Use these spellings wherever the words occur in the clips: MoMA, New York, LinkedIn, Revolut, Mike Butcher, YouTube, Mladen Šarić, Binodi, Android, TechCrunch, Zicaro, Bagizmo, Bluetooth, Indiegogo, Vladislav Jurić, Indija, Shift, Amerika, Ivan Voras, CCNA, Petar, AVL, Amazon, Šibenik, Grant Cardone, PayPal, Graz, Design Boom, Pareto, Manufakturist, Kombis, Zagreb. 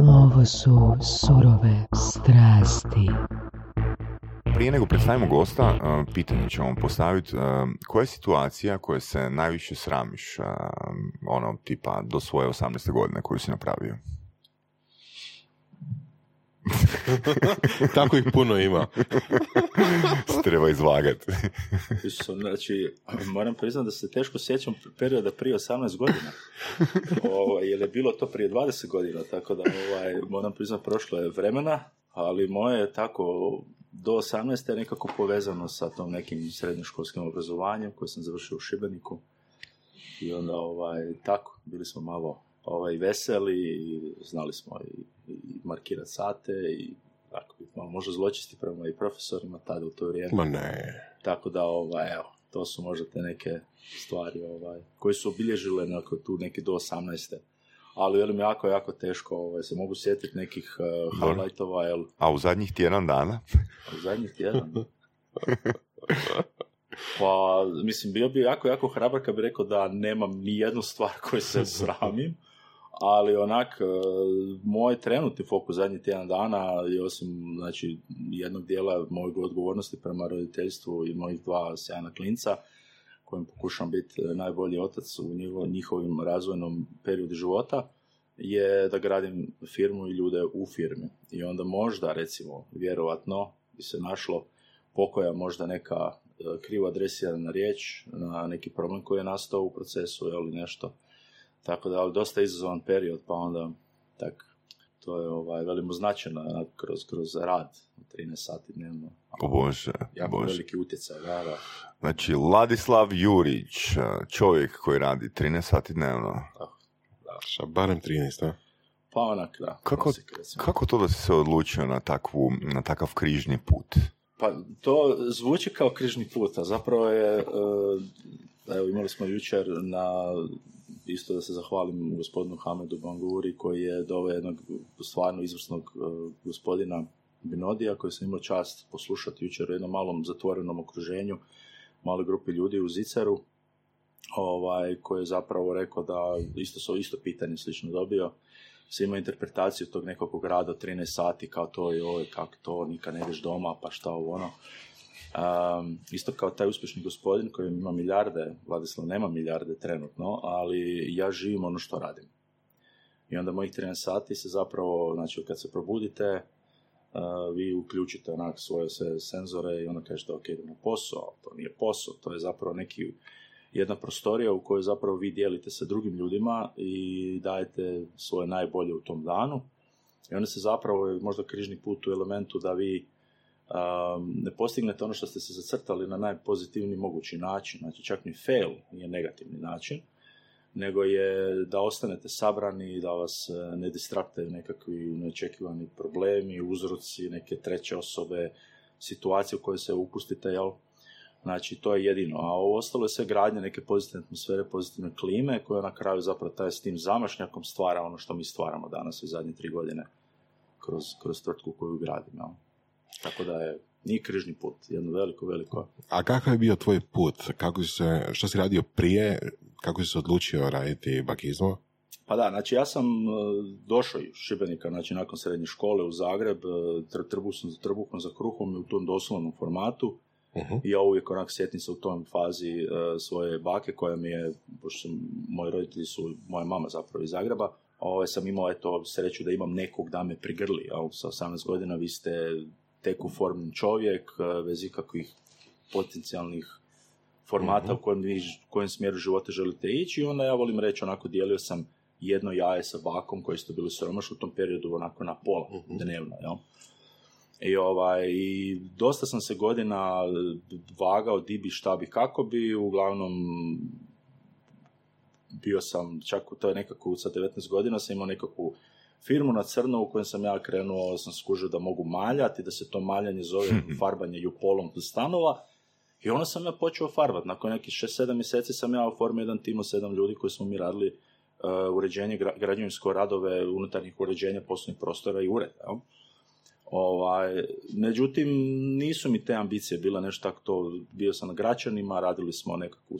Ovo su surove strasti. Prije nego predstavimo gosta, pitanje ćemo postaviti. Koja je situacija koje se najviše sramiš, ono tipa do svoje 18. godine koju si napravio? Tako ih puno ima. Treba izvagati. Znači, moram priznati da se teško sjećam perioda prije 18 godina. Jer je bilo to prije 20 godina, tako da moram priznati prošlo je vremena, ali moje je tako do 18. je nekako povezano sa tom nekim srednjoškolskim obrazovanjem koje sam završio u Šibeniku. I onda tako, bili smo malo veseli i znali smo i markirati sate i tako, možda zločisti prema i profesorima tada u to vrijeme. Tako da, evo, to su možda te neke stvari koje su obilježile neko, tu neke do 18. Ali velim jako, jako teško se mogu sjetiti nekih highlightova. A u zadnjih tjedan dana? U zadnjih tjedan? Pa, mislim, bio bi jako, jako hrabar kad bi rekao da nemam ni jednu stvar koju se sramim. Ali onak, moj trenutni fokus zadnjih tjedan dana je osim znači, jednog dijela mojeg odgovornosti prema roditeljstvu i mojih dva sjajna klinca, kojim pokušam biti najbolji otac u njihovim razvojnom periodu života, je da gradim firmu i ljude u firmi. I onda možda, recimo, vjerojatno bi se našlo pokoja možda neka krivo adresirana riječ na neki problem koji je nastao u procesu ili nešto. Tako da, ali dosta izazovan period, pa onda, tako, to je veliko značajno kroz rad, 13 sati dnevno. Bože, jako Bože. Veliki utjecaj rada. Znači, Vladislav Jurić, čovjek koji radi 13 sati dnevno. Tako, da. Ša, barem 13, da? Pa onak, da. Kako to da si se odlučio na takav križni put? Pa, to zvuči kao križni put, a zapravo je, evo, imali smo jučer isto da se zahvalim gospodinu Hamedu Banguri koji je doveo jednog stvarno izvrsnog gospodina Binodija koji sam imao čast poslušati jučer u jednom malom zatvorenom okruženju, maloj grupi ljudi u Zicaru, koji je zapravo rekao da isto pitanje slično dobio. Svi imaju interpretaciju tog nekog rada 13 sati kao to i kako to, nikad ne ideš doma, pa šta ovo ono. Isto kao taj uspješni gospodin koji ima milijarde, Vladislav nema milijarde trenutno, ali ja živim ono što radim. I onda mojih 13 sati se zapravo, znači kad se probudite, vi uključite onak svoje senzore i onda kažete ok, idemo posao, to nije posao, to je zapravo jedna prostorija u kojoj zapravo vi dijelite sa drugim ljudima i dajete svoje najbolje u tom danu. I onda se zapravo, možda križni put u elementu da vi ne postignete ono što ste se zacrtali na najpozitivniji mogući način, znači čak ni fail nije negativni način, nego je da ostanete sabrani, da vas ne distraktaju nekakvi neočekivani problemi, uzroci, neke treće osobe, situacije u kojoj se upustite, jel? Znači to je jedino, a ovo ostalo je sve gradnje neke pozitivne atmosfere, pozitivne klime koja na kraju zapravo taj s tim zamašnjakom stvara ono što mi stvaramo danas u zadnje 3 godine kroz tvrtku koju gradimo, jel? Tako da je, nije križni put, jedno veliko, veliko. A kakav je bio tvoj put? Što si radio prije? Kako si se odlučio raditi Bagizmo? Pa da, znači ja sam došao iz Šibenika, znači nakon srednje škole u Zagreb, trbuhom za kruhom i u tom doslovnom formatu. Uh-huh. I ja uvijek onak sjetim se u tom fazi svoje bake koja mi je, pošto moji roditelji su, moja mama zapravo iz Zagreba, sam imao sreću da imam nekog da me prigrli, a sa 18 godina vi ste tek uformljen čovjek, bez ikakvih potencijalnih formata u kojem smjeru života želite ići. I onda ja volim reći, onako dijelio sam jedno jaje sa bakom koji ste bili siromašni u tom periodu onako na pola dnevno. Jel? I dosta sam se godina vagao di bi, šta bi, kako bi, uglavnom bio sam čak u toj nekako sa 19 godina sam imao nekakvu firmu na crno u kojem sam ja krenuo, sam skužio da mogu maljati, da se to maljanje zove farbanje jupolom stanova. I onda sam ja počeo farbati. Nakon nekih 6-7 mjeseci sam ja oformio jedan tim od 7 ljudi koji smo mi radili uređenje, građevinsko radove, unutarnjih uređenja, poslovnih prostora i ureda. Ja? Međutim, nisu mi te ambicije bile nešto tako, bio sam na Gračanima, radili smo nekakvu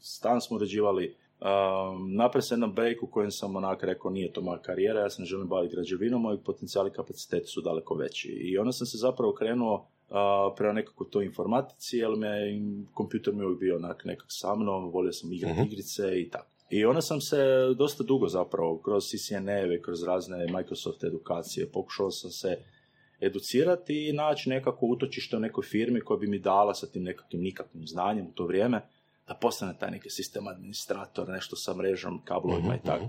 stan smo uređivali, Napravio sam jedan break u kojem sam onak rekao, nije to moja karijera, ja se ne želim baviti građevinom, moji potencijali kapaciteti su daleko veći. I onda sam se zapravo krenuo prema nekako toj informatici, jer kompjuter mi je uvijek bio onak nekak sa mnom, volio sam igrati igrice i tako. I onda sam se dosta dugo zapravo, kroz CCNA-eve, kroz razne Microsoft edukacije, pokušao sam se educirati i naći nekako utočište u nekoj firmi koja bi mi dala sa tim nekakvim nikakvim znanjem u to vrijeme, da postane taj neki sistem administrator, nešto sa mrežom, kablovima i tako.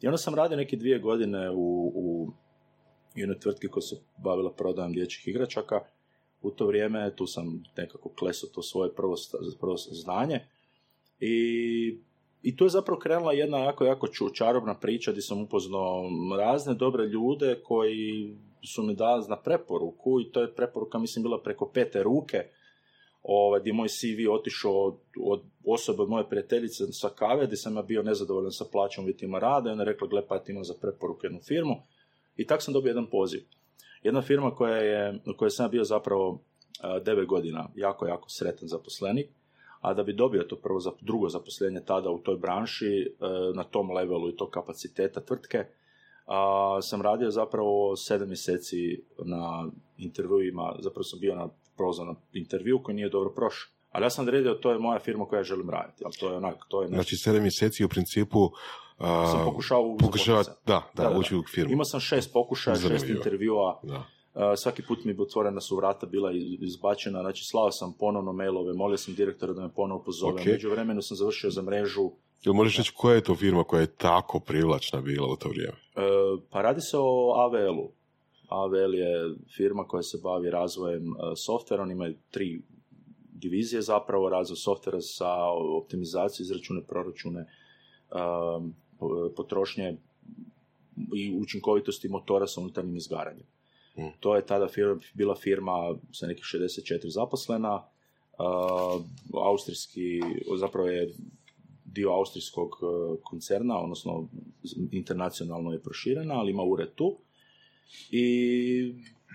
I onda sam radio neke 2 godine u jednoj tvrtki koja se bavila prodajom dječjih igračaka. U to vrijeme tu sam nekako klesao to svoje prvo znanje i tu je zapravo krenula jedna jako čarobna priča gdje sam upoznao razne dobre ljude koji su mi dali na preporuku i to je preporuka, mislim, bila preko 5 ruke gdje je moj CV otišao od osobe, od moje prijateljice sa kave, gdje sam ja bio nezadovoljan sa plaćom, uvjetima rada, i ona je rekla, gle, pa ti imam za preporuku jednu firmu, i tako sam dobio jedan poziv. Jedna firma koja sam bio zapravo 9 godina, jako sretan zaposlenik, a da bi dobio to drugo zaposlenje tada u toj branši, na tom levelu i to kapaciteta tvrtke, sam radio zapravo 7 mjeseci na intervjuima, zapravo sam bio na intervju koji nije dobro prošao. Ali ja sam odredio, to je moja firma koja ja želim raditi, ali to je onak, to je... Znači, 7 mjeseci u principu... sam pokušao ući u firmu. Imao sam 6 pokušaja, 6 intervjua, svaki put mi je otvorena su vrata, bila izbačena, znači slao sam ponovno mailove, molio sam direktora da me ponovno pozove, okay. Međuvremenu sam završio za mrežu. Jel možeš reći koja je to firma koja je tako privlačna bila u to vrijeme? Pa radi se o AVL-u. AVL je firma koja se bavi razvojem softvera, on ima 3 divizije zapravo, razvoj softvera sa optimizaciju, izračune, proračune, potrošnje i učinkovitosti motora sa unutarnjim izgaranjem. To je tada bila firma sa nekih 64 zaposlena, austrijski, zapravo je dio austrijskog koncerna, odnosno internacionalno je proširena, ali ima ured tu. I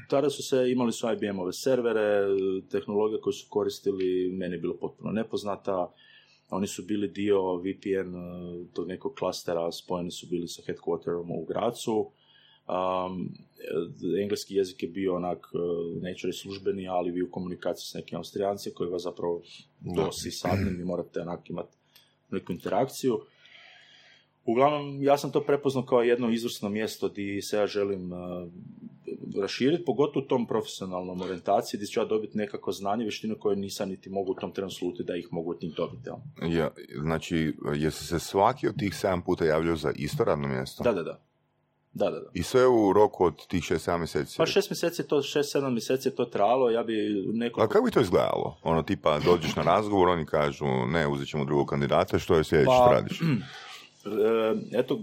tada imali su IBM-ove servere, tehnologija koju su koristili, meni je bilo potpuno nepoznata. Oni su bili dio VPN tog nekog klastera, spojeni su bili sa headquarterom u Gracu. Engleski jezik je bio onak, neću reći službeni, ali vi u komunikaciji s nekim Austrijancima koji vas zapravo dosi sadnim i morate onak imati neku interakciju. Uglavnom, ja sam to prepoznao kao jedno izvrsno mjesto gdje se ja želim raširiti, pogotovo u tom profesionalnom orientaciji gdje ću ja dobiti nekako znanje, vještine koje nisam niti mogu u tom trenutku slutiti da ih mogu od njih dobiti. Ja, znači, jesi se svaki od tih 7 puta javljao za isto radno mjesto? Da. I sve u roku od tih 6-7 mjeseci? Pa 6-7 mjeseci je to trajalo, ja bi neko... A kako bi to izgledalo? Ono, tipa, dođeš na razgovor, oni kažu, ne, uzet ćemo drugog kandidata, što je sljedeće što radiš? Eto,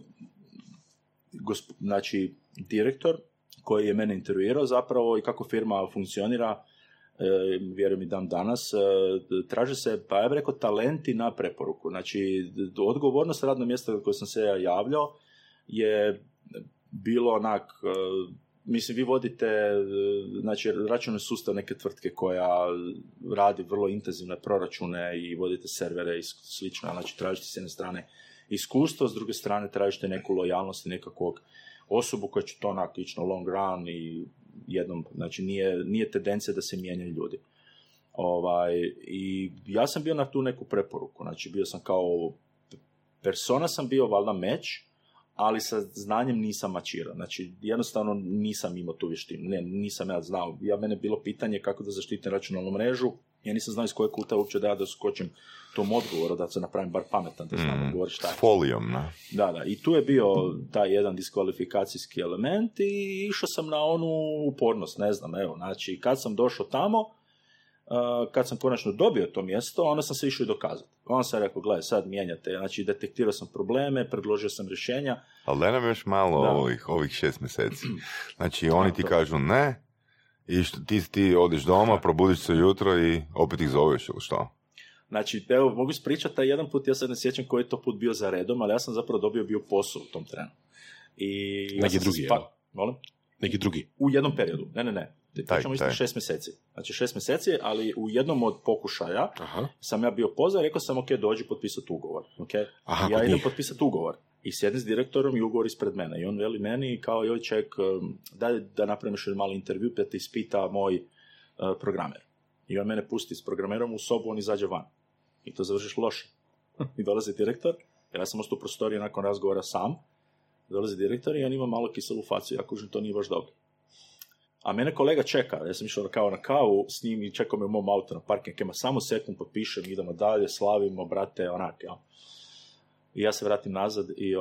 znači, direktor koji je mene intervjuirao zapravo i kako firma funkcionira, vjerujem i dan danas, traže se, pa ja bih rekao, talenti na preporuku. Znači, odgovornost radnog mjesta koje sam se ja javljao je bilo onak, mislim, vi vodite, znači, računalni sustav neke tvrtke koja radi vrlo intenzivne proračune i vodite servere i slično, znači, tražite s jedne strane iskustvo, s druge strane tražite neku lojalnost i nekakvog osobu koja će to onako ići na long run i jednom, znači nije tendencija da se mijenjaju ljudi. I ja sam bio na tu neku preporuku, znači bio sam kao persona sam bio valjda match, ali sa znanjem nisam mačirao, znači jednostavno nisam imao tu vještinu, nisam ja znao, mene je bilo pitanje kako da zaštitim računalnu mrežu, ja nisam znao iz koje kuta uopće da ja doskočim tom odgovoru, da se napravim bar pametan, da znam odgovoriti šta je. S folijom, ne? Da, i tu je bio taj jedan diskvalifikacijski element i išao sam na onu upornost, ne znam, evo, znači kad sam došao tamo, kad sam konačno dobio to mjesto, onda sam se išao i dokazati. Onda sam rekao, gledaj, sad mijenjate, znači detektirao sam probleme, predložio sam rješenja. Ali da nam još malo ovih 6 mjeseci. Znači oni ti kažu ne, i što, ti odeš doma, probudiš se jutro i opet ih zoveš ili što? Znači, evo, mogu ispričati taj jedan put, ja sad ne sjećam koji je to put bio za redom, ali ja sam zapravo dobio posao u tom trenu. I neki drugi, molim? Neki drugi? U jednom periodu, ne. Pričamo isto 6 mjeseci. Znači 6 mjeseci, ali u jednom od pokušaja sam ja bio pozvan, rekao sam, ok, dođi potpisati ugovor. Okay? Aha, ja idem potpisati ugovor. I sjedni s direktorom i ugovor ispred mene. I on veli meni kao, joj ček, da napravim još mali intervju, da te ispita moj programer. I on mene pusti s programerom u sobu, on izađe van. I to završiš loše. I dolazi direktor, ja sam ostao u prostoriji nakon razgovora sam, dolazi direktor i on ima malo kiselu facu, ja kužim, to nije baš dobro. A mene kolega čeka, ja sam išao kao na kavu s njim i čekao me u mom autu na parking, ima samo sekund, potpišem, idemo dalje, slavimo, brate, onak, ja. I ja se vratim nazad i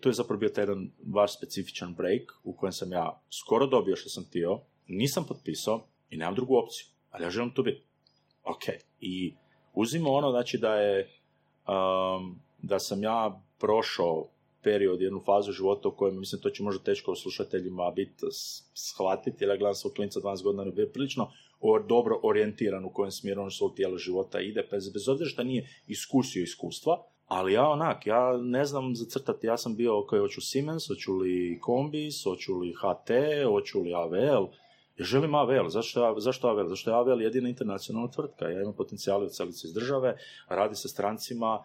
to je zapravo bio taj jedan baš specifičan break u kojem sam ja skoro dobio što sam htio, nisam potpisao i nemam drugu opciju, ali ja želim to biti. Ok, i uzimo ono, znači da je, da sam ja prošao period, jednu fazu života u kojoj, mislim, to će možda teško slušateljima biti shvatiti, jer ja gledam svog klinca 12 godina, ne bi prilično dobro orijentiran u kojem smjeru ono svog tijela života ide, bez obzira što nije iskusio iskustva, ali ja ne znam zacrtati, ja sam bio, ok, hoću Siemens, hoću li Kombis, hoću li HT, hoću li AVL, ja želim AVL, zašto AVL? Zašto je AVL jedina internacionalna tvrtka, ja imam potencijale od celice iz države, radi sa strancima,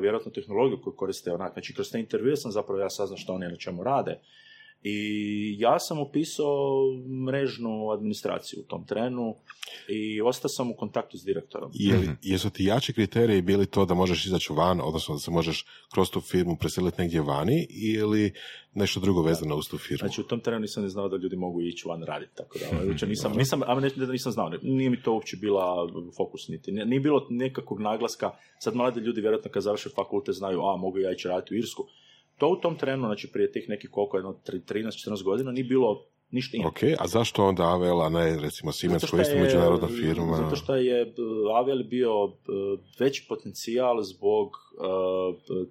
vjerojatno tehnologiju koju koriste onak, znači kroz te intervjue sam zapravo ja saznao što oni na čemu rade. I ja sam upisao mrežnu administraciju u tom trenu i ostao sam u kontaktu s direktorom. Jesu ti jači kriteriji bili to da možeš izaći van, odnosno da se možeš kroz tu firmu preseliti negdje vani ili nešto drugo vezano uz tu firmu? Znači u tom trenu nisam znao da ljudi mogu ići van raditi, tako da nisam znao, nije mi to uopće bila fokus niti. Nije bilo nekakvog naglaska, sad mladi ljudi vjerojatno kad završe fakultet znaju, mogu ja ići raditi u Irsku. To u tom trenu, znači prije tih nekih koliko, 13-14 godina, nije bilo ništa. Ok, a zašto onda AVL, a ne recimo Siemens, koja je isto međunarodna firma? Zato što je AVL bio veći potencijal zbog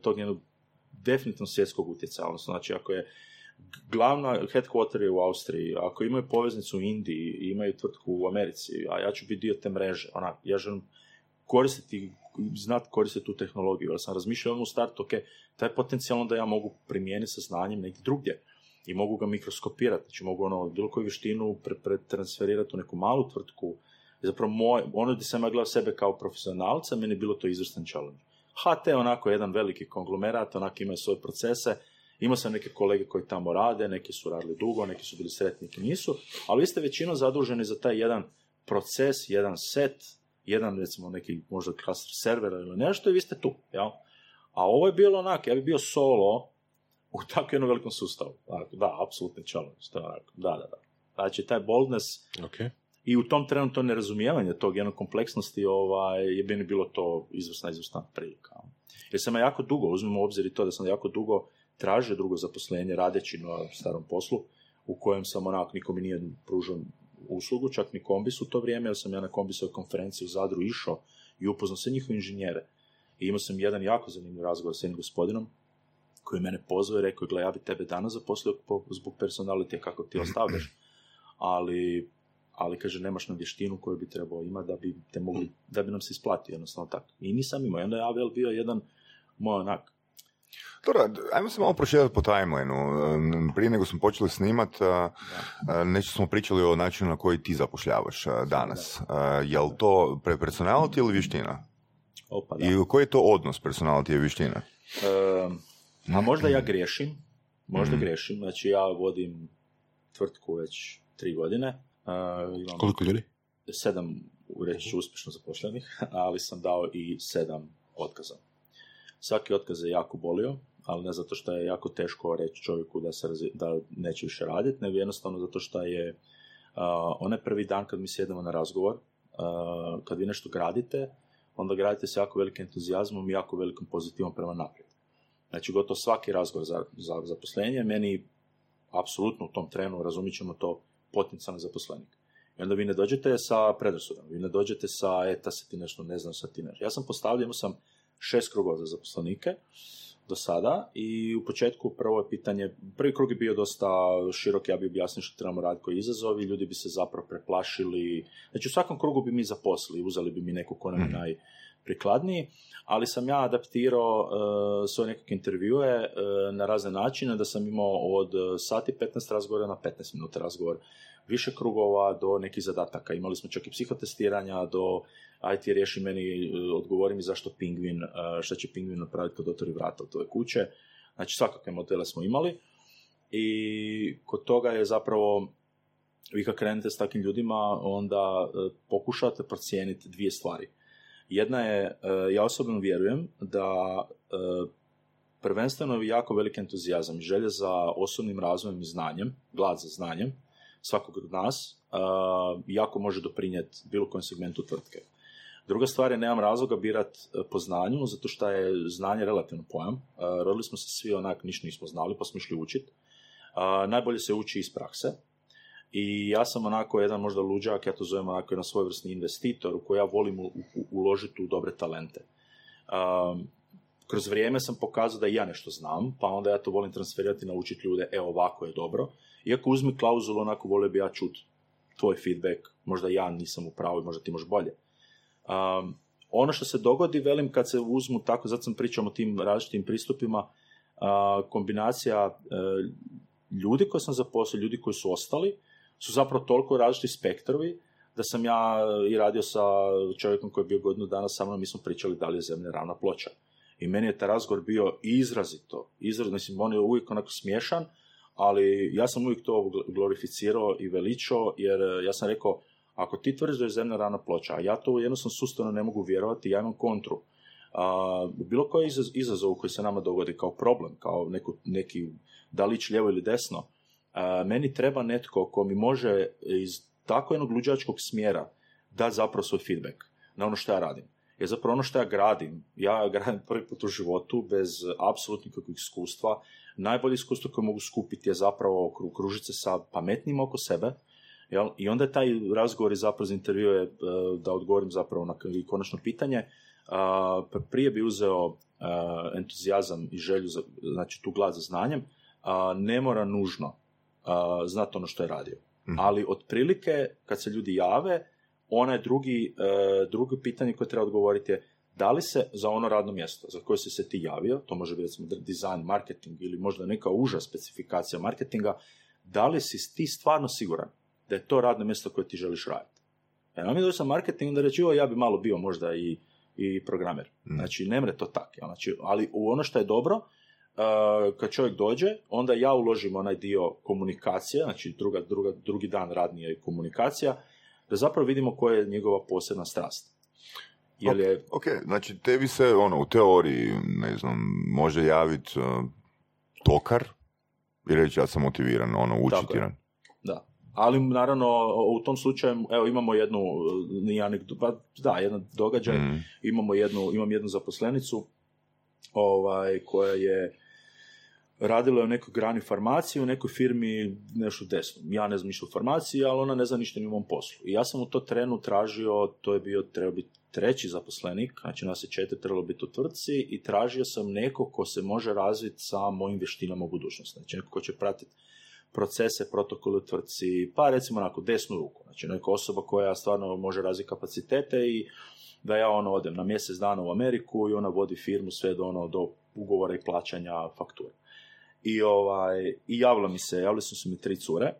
tog jednog definitivno svjetskog utjecaja. Znači ako je glavna headquarter je u Austriji, ako imaju poveznicu u Indiji, imaju tvrtku u Americi, a ja ću biti dio te mreže, ja želim koristiti tu tehnologiju, jer sam razmišljao u startu, ok, taj potencijalno da ja mogu primijeniti sa znanjem negdje drugdje i mogu ga mikroskopirati, znači mogu bilo koju vještinu pretransferirati u neku malu tvrtku. Zapravo gdje sam ja gledao sebe kao profesionalca, meni je bilo to izvrstan challenge. HT je onako jedan veliki konglomerat, onako imaju svoje procese, imao sam neke kolege koji tamo rade, neki su radili dugo, neki su bili sretni, neki nisu, ali vi ste većinom zaduženi za taj jedan proces, jedan set, jedan, recimo, neki možda klaster servera ili nešto i vi ste tu, jel? A ovo je bilo onako, ja bi bio solo u tako jednom velikom sustavu. Da, apsolutni challenge, da. Znači, taj boldness i u tom trenu to nerazumijevanje tog jednog kompleksnosti je meni bilo to izvrsna prilika. Jer sam ja jako dugo, uzmemo u obzir i to da sam jako dugo tražio drugo zaposlenje radeći na starom poslu, u kojem sam onako nikom nije pružao uslugu, čak ni Kombis u to vrijeme, jer sam ja na Kombisovoj konferenciji u Zadru išao i upoznao se njihove inženjere. I imao sam jedan jako zanimljiv razgovor s jednim gospodinom koji mene pozvao i rekao, gle, ja bi tebe danas zaposlio zbog personalitija kako ti ostavljaš, ali kaže, nemaš na vještinu koju bi trebao imati da bi nam se isplatio, jednostavno tako. I nisam imao, onda je AVL bio jedan moj onak. Dobro, ajmo se malo prošetati po timelineu. Prije nego smo počeli snimat, nešto smo pričali o načinu na koji ti zapošljavaš danas. Je li to personality ili vještina? Opa, da. I koji je to odnos personality i vještina? A možda ja griješim. Znači ja vodim tvrtku već 3 godine. Imam koliko ljudi? 7, reći ću, uspješno zapošljenih, ali sam dao i 7 otkaza. Svaki otkaz je jako bolio, ali ne zato što je jako teško reći čovjeku da neće više raditi, nego jednostavno zato što je onaj prvi dan kad mi sjedemo na razgovor, kad vi nešto gradite, onda gradite se jako velikim entuzijazmom i jako velikom pozitivom prema naprijed. Znači, gotovo svaki razgovor za zaposlenje, meni apsolutno u tom trenu razumit ćemo to potencijalni zaposlenik. I onda vi ne dođete sa predrasudom, vi ne dođete sa ti nešto, ne znam sa ti nešto. Ja sam postavljeno sam 6 krugova za zaposlenike do sada i u početku prvo je pitanje, prvi krug je bio dosta širok, ja bi objasnio što trebamo raditi koji izazovi, ljudi bi se zapravo preplašili, znači u svakom krugu bi mi zaposlili, uzeli bi mi neku ko nam je prikladniji, ali sam ja adaptirao svoje nekakve intervjue na razne načine, da sam imao od sati 15 razgovora na 15 minuta razgovor. Više krugova do nekih zadataka. Imali smo čak i psihotestiranja do IT riješi meni, odgovori mi zašto pingvin, šta će pingvin napraviti kad otvori vrata od tvoje kuće. Znači svakakve modele smo imali i kod toga je zapravo vi kad krenete s takvim ljudima onda pokušate procijeniti dvije stvari. Jedna je, ja osobno vjerujem da prvenstveno je jako velik entuzijazam i želje za osobnim razvojem i znanjem, glad za znanjem svakog od nas, jako može doprinijeti bilo kojem segmentu tvrtke. Druga stvar je, nemam razloga birat po znanju, zato što je znanje relativno pojam. Rodili smo se svi onak, ništa nismo znali, pa smo išli učiti. Najbolje se uči iz prakse. I ja sam onako jedan možda luđak, ja to zovem onako jedan svojevrsni investitor, u koji ja volim uložiti u dobre talente. Kroz vrijeme sam pokazao da i ja nešto znam, pa onda ja to volim transferirati, naučiti ljude, ovako je dobro. Iako uzmi klauzulu, onako volio bi ja čuti tvoj feedback, možda ja nisam u pravu i možda ti možeš bolje. Ono što se dogodi, velim, kad se uzmu tako, zato sam pričao o tim različitim pristupima, kombinacija ljudi koje sam zaposlio, ljudi koji su ostali, su zapravo toliko različiti spektrovi, da sam ja i radio sa čovjekom koji je bio godinu dana sa mnom, mi smo pričali da li je zemlja ravna ploča. I meni je taj razgovor bio izrazito, mislim, on je uvijek onako smiješan, ali ja sam uvijek to glorificirao i veličao, jer ja sam rekao, ako ti tvrdiš da je zemlja ravna ploča, a ja to jednostavno sustavno ne mogu vjerovati, ja imam kontru. Bilo koji izazov koji se nama dogodi kao problem, kao neki da li ići lijevo ili desno, meni treba netko ko mi može iz tako jednog luđačkog smjera dati zapravo svoj feedback na ono što ja radim. Jer zapravo ono što ja gradim prvi put u životu bez apsolutno nikakvog iskustva. Najbolje iskustvo koje mogu skupiti je zapravo kružice sa pametnijima oko sebe. Jel? I onda je taj razgovor i zapravo intervjue, da odgovorim zapravo na konačno pitanje, prije bi uzeo entuzijazam i želju, znači tu glad za znanjem, ne mora nužno znati ono što je radio. Ali otprilike kad se ljudi jave, onaj drugo pitanje koje treba odgovoriti je da li se za ono radno mjesto za koje si se ti javio, to može biti recimo dizajn, marketing ili možda neka uža specifikacija marketinga, da li si ti stvarno siguran da je to radno mjesto koje ti želiš raditi. Ja mi dođu sam marketing, onda reći, ja bi malo bio možda i programer. Znači, ne mre to tako. Znači, ali ono što je dobro, kad čovjek dođe, onda ja uložim onaj dio komunikacije, znači drugi dan radnije je komunikacija, da zapravo vidimo koja je njegova posebna strast. Ok, znači tebi se u teoriji, ne znam, može javiti tokar i reći ja sam motiviran, učitiran. Da, ali naravno u tom slučaju, imamo jednu, jedan događaj, imam jednu zaposlenicu koja je radila u nekoj grani farmacije, u nekoj firmi nešto desno. Ja ne znam ništa u farmaciji, ali ona ne zna ništa ni u mom poslu. I ja sam u to trenu tražio, to je bio, trebao biti treći zaposlenik, znači nas je 4 trebalo biti u tvrtci i tražio sam neko ko se može razviti sa mojim vještinama u budućnosti. Znači neko ko će pratiti procese, protokole u tvrtci, pa recimo onako desnu ruku. Znači neka osoba koja stvarno može razviti kapacitete i da ja odem na mjesec dana u Ameriku i ona vodi firmu sve do ugovora i plaćanja fakture. I javile su mi 3 cure,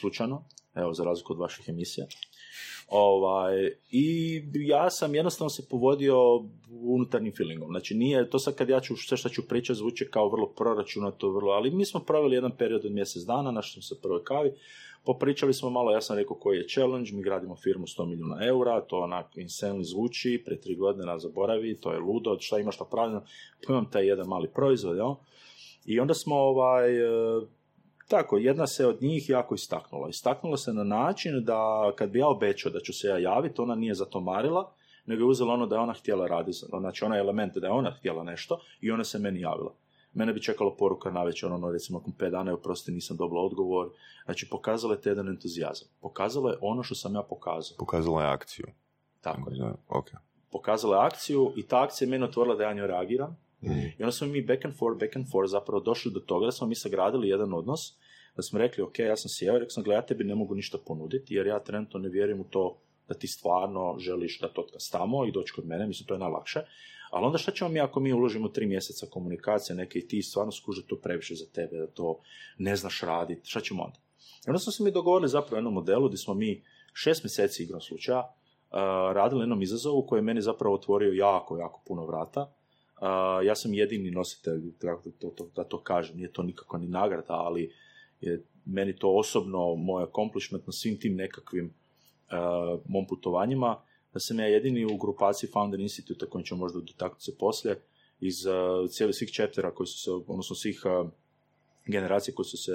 slučajno, za razliku od vaših emisija. I ja sam jednostavno se povodio unutarnjim feelingom. Znači, nije to sad kad ja ću, sve što ću pričati zvuči kao vrlo proračunato, ali mi smo proveli jedan period od mjesec dana, našli smo se prvoj kavi, popričali smo malo, ja sam rekao koji je challenge, mi gradimo firmu 100 milijuna eura, to onako insanely zvuči, pre 3 godine nas zaboravi, to je ludo, šta ima šta pravljeno, imam taj jedan mali proizvod, jel? I onda smo tako, jedna se od njih jako istaknula. Istaknula se na način da kad bi ja obećao da ću se ja javiti, ona nije zatomarila, nego je uzela ono da je ona htjela raditi, znači onaj element da je ona htjela nešto i ona se meni javila. Mene bi čekalo poruka navečer, recimo, nakon 5 dana, oprosti, nisam dobila odgovor. Znači, pokazala je te jedan entuzijazam. Pokazala je ono što sam ja pokazao. Pokazala je akciju. Tako je. Okay. Pokazala je akciju i ta akcija je meni otvorila da ja njoj reagiram. I onda smo mi back and forth zapravo došli do toga da smo mi sagradili jedan odnos, da smo rekli, ok, ja sam sjeo, rekao sam, gledaj, ja tebi ne mogu ništa ponuditi, jer ja trenutno ne vjerujem u to da ti stvarno želiš da totkaš tamo i doći kod mene, mislim to je najlakše. Ali onda šta ćemo mi ako mi uložimo 3 mjeseca komunikacije neke i ti stvarno skuži to previše za tebe, da to ne znaš raditi, šta ćemo onda? I onda smo se mi dogovorili zapravo jednom modelu gdje smo mi 6 mjeseci igrom slučaja radili jednom izazovu koji je meni zapravo otvorio jako, jako puno vrata. Ja sam jedini nositelj, da to kažem, nije to nikako ni nagrada, ali je meni to osobno, moj accomplishment na svim tim nekakvim mom putovanjima, da sam ja jedini u grupaciji Founder Institute, kojim ćemo možda dotaknuti se poslije, iz cijeli svih chaptera koji su se, odnosno svih generacija koji su se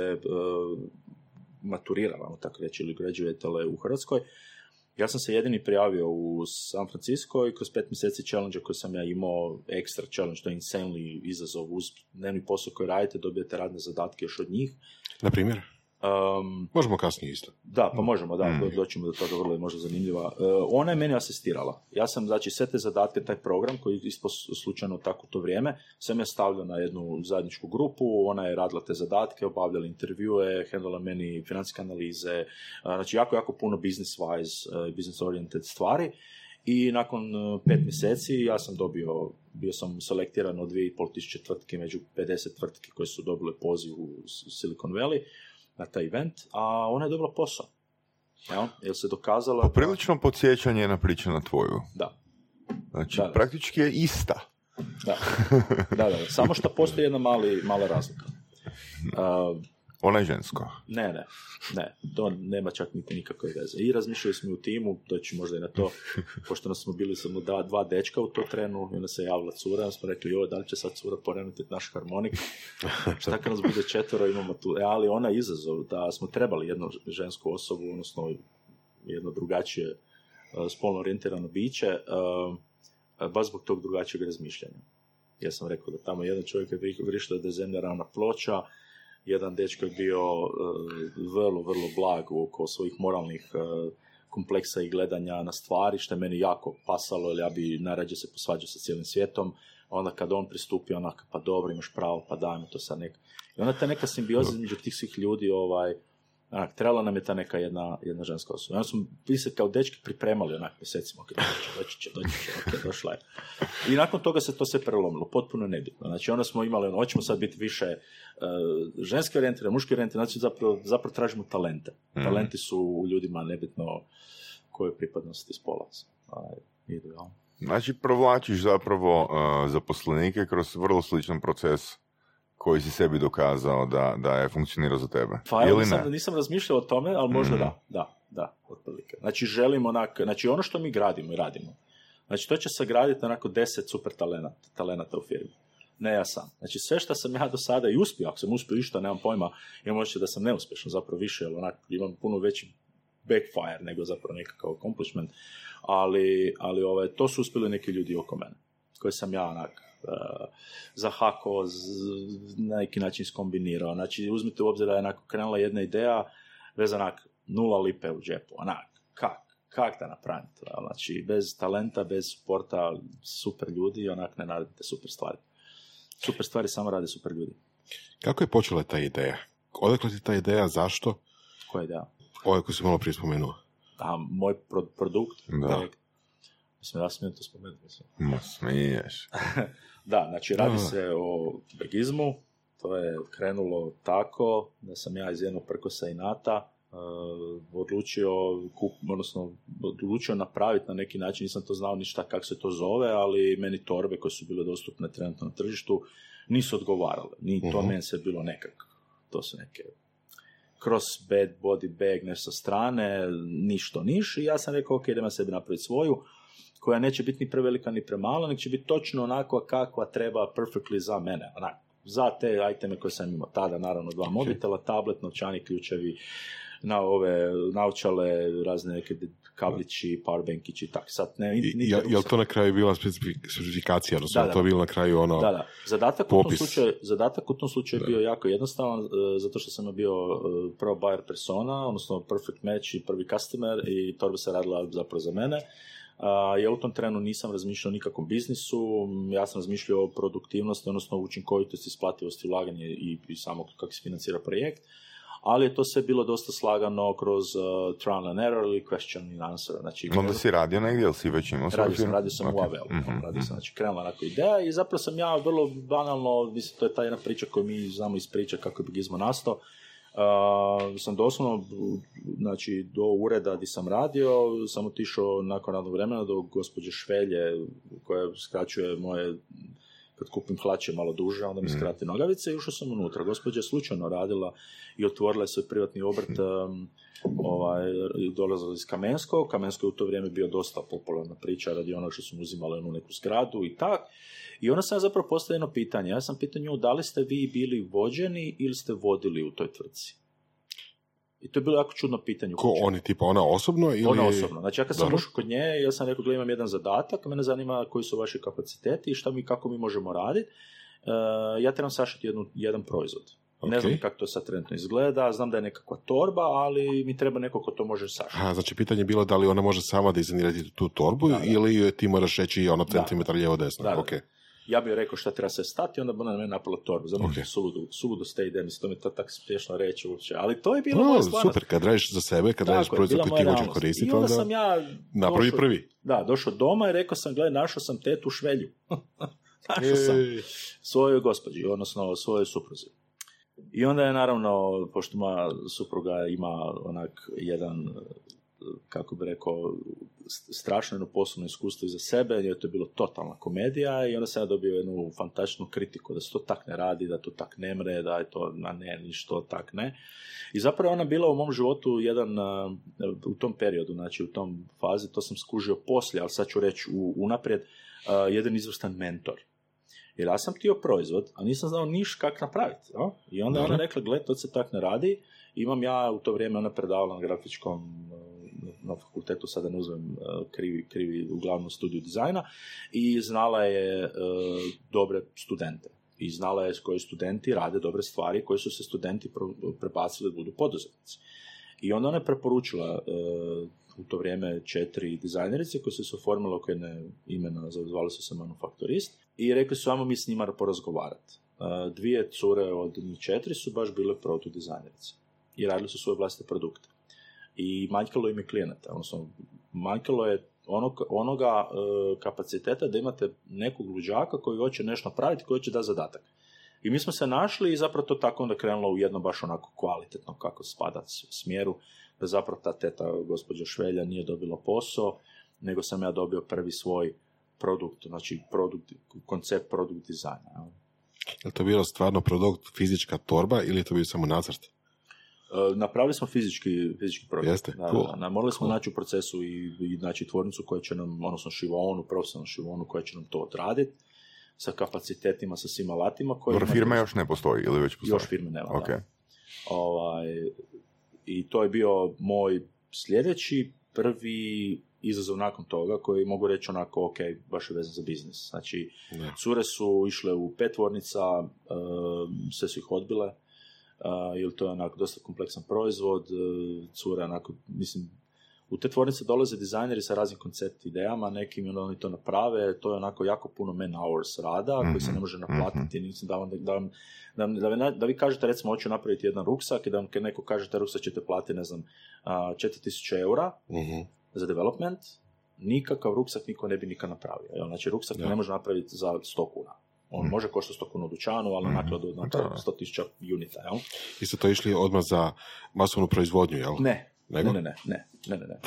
maturirala, tako reći, ili graduatele u Hrvatskoj. Ja sam se jedini prijavio u San Francisco i kroz 5 mjeseci challenge koji sam ja imao, ekstra challenge, to je insanely izazov, uz dnevni posao koji radite, dobijete radne zadatke još od njih. Na primjer? Možemo kasnije isto. Da, pa možemo, da, doćemo do toga, vrlo je možda zanimljiva. Ona je meni asistirala. Ja sam, znači, sve te zadatke, taj program koji je ispao slučajno tako to vrijeme, sam ja stavljao na jednu zajedničku grupu, ona je radila te zadatke, obavljala intervjue, handlala meni financijske analize, znači jako, jako puno business-wise, business-oriented stvari. I nakon 5 mjeseci ja sam dobio, bio sam selektiran od 2500 tvrtki među 50 tvrtki koje su dobile poziv u Silicon Valley na taj event, a ona je dobila posao. Ja, jer se dokazala... Poprilično podsjećanje je na priča na tvoju. Da. Znači, da, praktički je ista. Da. Da. Samo što postoji jedna mala razlika. Ona je žensko. Ne. To nema čak niti nikakve veze. I razmišljali smo u timu, doći možda i na to, pošto nas smo bili samo 2 dečka u to trenu, i onda se javila cura, smo rekli, joj, da li će sad cura poremetiti naš harmonik? Šta kad nas bude 4, imamo tu. Ali ona je izazov da smo trebali jednu žensku osobu, odnosno jedno drugačije spolno orijentirano biće, baš zbog tog drugačijeg razmišljanja. Ja sam rekao da tamo jedan čovjek je prišao da je zemlja ravna ploča, jedan dečko je bio vrlo, vrlo blag oko svojih moralnih kompleksa i gledanja na stvari, što je meni jako pasalo, jer ja bi najrađe se posvađao sa cijelim svijetom, a onda kad on pristupi, onaka, pa dobro, imaš pravo, pa daj mi to sad nek... I onda ta neka simbioza između tih svih ljudi, onak, trebala nam je ta neka jedna ženska osoba. I onda smo se kao dečki pripremali, onak, mjesecima, ok, doći će, ok, došla je. I nakon toga se to sve prelomilo, potpuno nebitno. Znači, onda smo imali, hoćemo sad biti više ženske orijentirane, muške orijentirane, znači zapravo tražimo talente. Talenti su u ljudima nebitno koje pripadnosti spola. Znači, provlačiš zapravo zaposlenike kroz vrlo sličan proces koji si sebi dokazao da je funkcionirao za tebe. Pa, ili ne? Nisam razmišljao o tome, ali možda da, otprilike. Znači, želimo onako, znači ono što mi gradimo i radimo, znači to će sagraditi onako 10 super talenata u firmi. Ne ja sam. Znači, sve što sam ja do sada i uspio, ako sam uspio išta, nemam pojma, imam očito da sam neuspješan zapravo više, jer onako imam puno veći backfire nego zapravo nekakav accomplishment, ali to su uspjeli neki ljudi oko mene, koje sam ja onako zahako, na neki način skombinirao. Znači, uzmite u obzir da je onako krenula jedna ideja, bez onak 0 lipe u džepu, onak, kak da napravim to? Znači, bez talenta, bez suporta, super ljudi, onak ne radite super stvari. Super stvari samo rade super ljudi. Kako je počela ta ideja? Odakle ti ta ideja, zašto? Koja ideja? Ovo koju si malo prije spomenuo. A, moj produkt? Da. Mislim, ja smijem to spomenuti. Smiješ. Da, znači radi se o Bagizmu, to je krenulo tako da sam ja iz jednog prkosa inata odlučio napraviti na neki način, nisam to znao ništa kako se to zove, ali meni torbe koje su bile dostupne trenutno na tržištu nisu odgovarale, ni to meni se bilo nekak, to su neke crossbed, body bag, nešto sa strane, niš, i ja sam rekao, ok, idem ja sebi napraviti svoju, koja neće biti ni prevelika ni premala, nek će biti točno onako kakva treba, perfectly za mene, onako, za te iteme koje sam imao tada, naravno 2 mobitela, tablet, novčani, ključevi, na ove naučale, razne neke kablići, powerbankići, tako sad ne... Je li to na kraju bila specifikacija, da. To je bilo na kraju ono da. Zadatak u tom slučaju je bio jako jednostavan, zato što sam bio pro buyer persona, odnosno perfect match i prvi customer, i torba se radila zapravo za mene. Ja u tom trenu nisam razmišljao o nikakvom biznisu, ja sam razmišljao o produktivnosti, odnosno učinkovitosti, isplativosti, ulaganje i samog kako se financira projekt, ali je to sve bilo dosta slagano kroz trial and error ili question and answer. Znači, onda si radio negdje, ali si već imao svoj firmu? Radio sam okay. U AVL. Mm-hmm. Radio sam, znači, krenula nakon ideja i zapravo sam ja vrlo banalno, mislim, to je ta jedna priča koju mi znamo iz priča kako je Bagizmo nastao. Sam doslovno, znači, do ureda gdje sam radio, sam otišao nakon radnog vremena do gospođe Švelje, koja skraćuje moje, kad kupim hlače malo duže, onda mi skrati nogavice i ušao sam unutra. Gospođa je slučajno radila i otvorila je svoj privatni obrt, dolazila iz Kamenskog. Kamensko je u to vrijeme bio dosta popularna priča radi onog što sam uzimala jednu neku zgradu i tak. I onda sam zapravo postavio jedno pitanje. Ja sam pitao nju, da li ste vi bili vođeni ili ste vodili u toj tvrtci? I to je bilo jako čudno pitanje. Ko oni, tipa ona osobno ili... Ona osobno. Znači, ja kad sam ušao kod nje, ja sam rekao, gledaj, imam jedan zadatak, mene zanima koji su vaši kapaciteti i šta mi, kako mi možemo raditi. Ja trebam sašiti jedan proizvod. Okay. Ne znam kako to sad trenutno izgleda, znam da je nekakva torba, ali mi treba neko ko to može sašiti. A, znači, pitanje je bilo da li ona može sama dizajnirati tu torbu ili ti moraš reći ono centimetar lijevo desno. Da, okay. Ja bih rekao šta treba se stati, onda bi nam napala torbu. Zato okay. Suludo ste ide, mislim, to mi je to tako spješno reći uopće. Ali to je bilo moja stvarnost. Super, kad radiš za sebe, kad radiš proizvod koji ti možeš koristiti. I onda sam ja došao doma i rekao sam, gledaj, našao sam tetu Švelju. Našao sam svojoj gospođi, odnosno svojoj supruzi. I onda je naravno, pošto moja supruga ima onak jedan... kako bi rekao, strašno jedno poslovno iskustvo iza sebe, jer to je bilo totalna komedija i onda sam ja dobio jednu fantastičnu kritiku, da se to tak ne radi, da to tak ne mre, da je to na ne, ništo tak ne. I zapravo ona bila u mom životu jedan, u tom periodu, znači u tom fazi, to sam skužio poslije, ali sad ću reći unaprijed, jedan izvrstan mentor. Jer ja sam htio proizvod, a nisam znao niš kak napraviti. No? I onda ona rekla, gled, to se tak ne radi. Imam ja u to vrijeme, ona predavala na grafičkom na fakultetu, sada ne uzmem krivi uglavnom studiju dizajna, i znala je dobre studente. I znala je koji studenti rade dobre stvari, koji su se studenti prebacili da budu poduzetnici. I onda ona je preporučila u to vrijeme 4 dizajnerice koje su se oformile oko jedne imena, zvali su se Manufakturist, i rekli su, ajmo mi s njima porazgovarati. 2 cure od njih 4 su baš bile protodizajnerice i radili su svoje vlastite produkte. I manjkalo im je klijenata, odnosno manjkalo je onoga kapaciteta da imate nekog luđaka koji hoće nešto napraviti, koji će dati zadatak. I mi smo se našli i zapravo to tako onda krenulo u jedno baš onako kvalitetno kako spada smjeru, da zapravo ta teta, gospođa Švelja, nije dobila posao, nego sam ja dobio prvi svoj produkt, znači koncept produkt dizajna. Je li to bio stvarno produkt fizička torba ili je to bio samo nacrt? Napravili smo fizički projekt. Morali smo naći u procesu i naći tvornicu koja će nam, odnosno šivonu, profesionalnu šivonu koja će nam to odraditi, sa kapacitetima, sa svim alatima. Firma još ne postoji ili već postoji? Još firme nema, okay. I to je bio moj sljedeći prvi izazov nakon toga, koji mogu reći onako, ok, baš je vezan za biznis. Znači, cure su išle u 5 tvornica, sve su ih odbile, jer to je onako dosta kompleksan proizvod, cure onako, mislim, u te tvornice dolaze dizajneri sa raznim koncept idejama, nekim oni to naprave, to je onako jako puno man hours rada, koji se ne može naplatiti, mislim, da vi kažete, recimo, hoću napraviti jedan ruksak i da vam neko kaže, taj ruksak ćete platiti, ne znam, 4.000 eura za development, nikakav ruksak niko ne bi nikad napravio. Znači, ruksak ne može napraviti za 100 kuna. On može košta 100 kuna u dućanu, ali nakladu od 100.000 unita. Jel? I ste to išli odmah za masovnu proizvodnju, jel? Ne.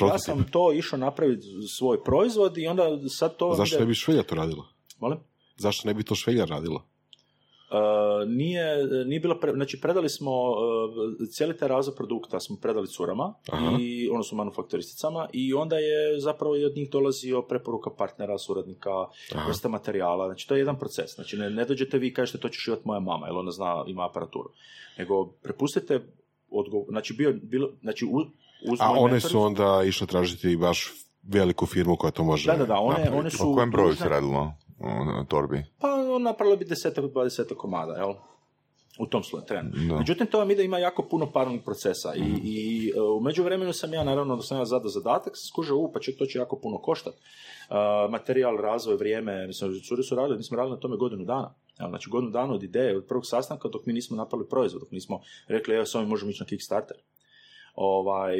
Ja sam to išao napraviti svoj proizvod i onda sad to... Zašto ne bi Švelja to radila? Molim? Zašto ne bi to Švelja radila? Nije bila... Znači, predali smo cijeli taj razvoj produkta, smo predali curama, i ono su manufakturisticama, i onda je zapravo od njih dolazio preporuka partnera, suradnika, vrsta materijala. Znači, to je jedan proces. Znači, ne dođete vi i kažete to će šivati moja mama, jer ona zna, ima aparaturu. Nego, prepustite odgovor... Znači, one su onda išle tražiti baš veliku firmu koja to može napraviti. One su... O kojem broju se radilo u torbi? Pa, napravilo bi 10-20 komada, jel? U tom slučaju trenu. Međutim, to vam ide, ima jako puno paralelnih procesa. I u međuvremenu sam ja, naravno, da sam ja zadao zadatak, skužao, pa ček, to će jako puno koštati. Materijal, razvoj, vrijeme, mislim, cure su radili, mi smo radili na tome godinu dana. Evo, znači, godinu dana od ideje, od prvog sastanka, dok mi nismo napravili proizvod, dok nismo rekli, evo, s ovim možemo ići na Kickstarter.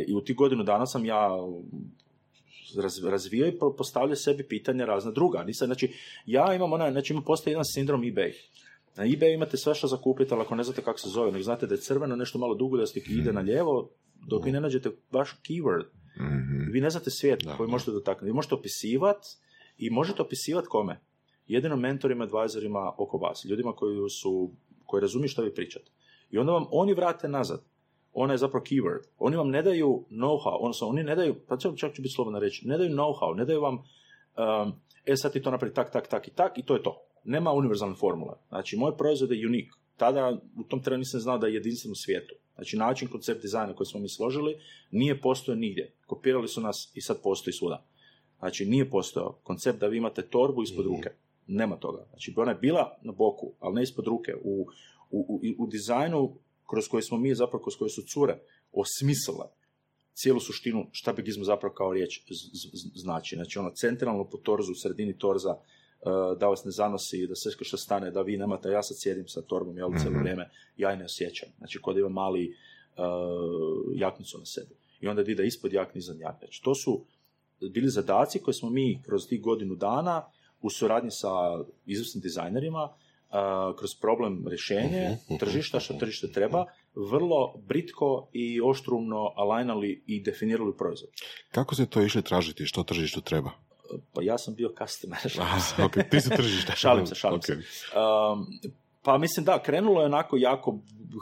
I u tih godinu dana sam ja razvio i postavljao sebi pitanja razna druga. Nisam, znači, ja imam onaj, znači, postoji jedan sindrom eBay. Na eBay imate sve što zakupite, ali ako ne znate kako se zove, nek znate da je crveno, nešto malo duguljasti ide na lijevo, dok vi ne nađete vaš keyword. Mm-hmm. Vi ne znate svijet koji možete dotaknuti. Vi možete opisivati i možete opisivati kome? Jedino mentorima, advisorima oko vas, ljudima koji razumiju što vi pričate. I onda vam oni vrate nazad. Ona je zapravo keyword. Oni vam ne daju know-how, odnosno oni ne daju, pa čak ću biti slobodno reći, ne daju know-how, ne daju vam sad ti to napravi tak i to je to. Nema univerzalne formule. Znači, moj proizvod je unik. Tada, u tom trenu nisam znao da je jedinstven u svijetu. Znači, način, koncept dizajna koji smo mi složili nije postojao nigdje. Kopirali su nas i sad postoji svuda. Znači, nije postojao koncept da vi imate torbu ispod ruke. Nema toga. Znači, ona je bila na boku, ali ne ispod ruke. U dizajnu kroz koji smo mi, zapravo kroz koje su cure, osmislile cijelu suštinu šta Bagizmo zapravo kao riječ znači. Znači, ono centralno po torzu, u sredini torza, da vas ne zanosi, da sve što stane, da vi nemate, ja sad sjedim sa torbom, jel, cijelo vrijeme, ja i ne osjećam. Znači, kod ima mali jaknicu na sebi. I onda ide ispod jakni, iznad jakni. Znači, to su bili zadaci koje smo mi kroz tih godinu dana u suradnji sa izvrsnim dizajnerima, kroz problem rješenje, tržišta, što tržište treba, vrlo britko i oštrumno alajnali i definirali proizvod. Kako se to išli tražiti, što tržištu treba? Pa ja sam bio customer. Okay, ti se tržišta. šalim se. Pa mislim da, krenulo je onako jako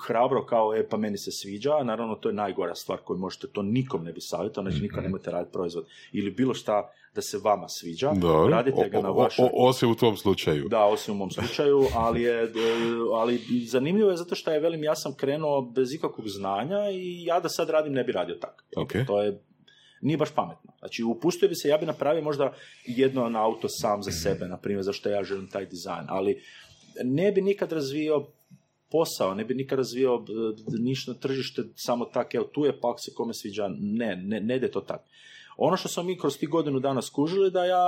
hrabro kao, pa meni se sviđa, naravno to je najgora stvar koju možete, to nikom ne bi savjetao, znači nikom nemojte raditi proizvod ili bilo šta da se vama sviđa, da, radite ga na vaš... Osim u tom slučaju. Da, osim u mom slučaju, ali zanimljivo je zato što je, velim, ja sam krenuo bez ikakvog znanja i ja da sad radim ne bi radio tako. Okay. To je... Nije baš pametno. Znači, upustio bi se, ja bi napravio možda jedno na auto sam za sebe, na primjer, zašto ja želim taj dizajn, ali ne bi nikad razvio posao, ne bi nikad razvio ništa tržište samo tako, evo, tu je pak se kome sviđa, ne ide to tako. Ono što smo mi kroz ti godinu dana skužili da ja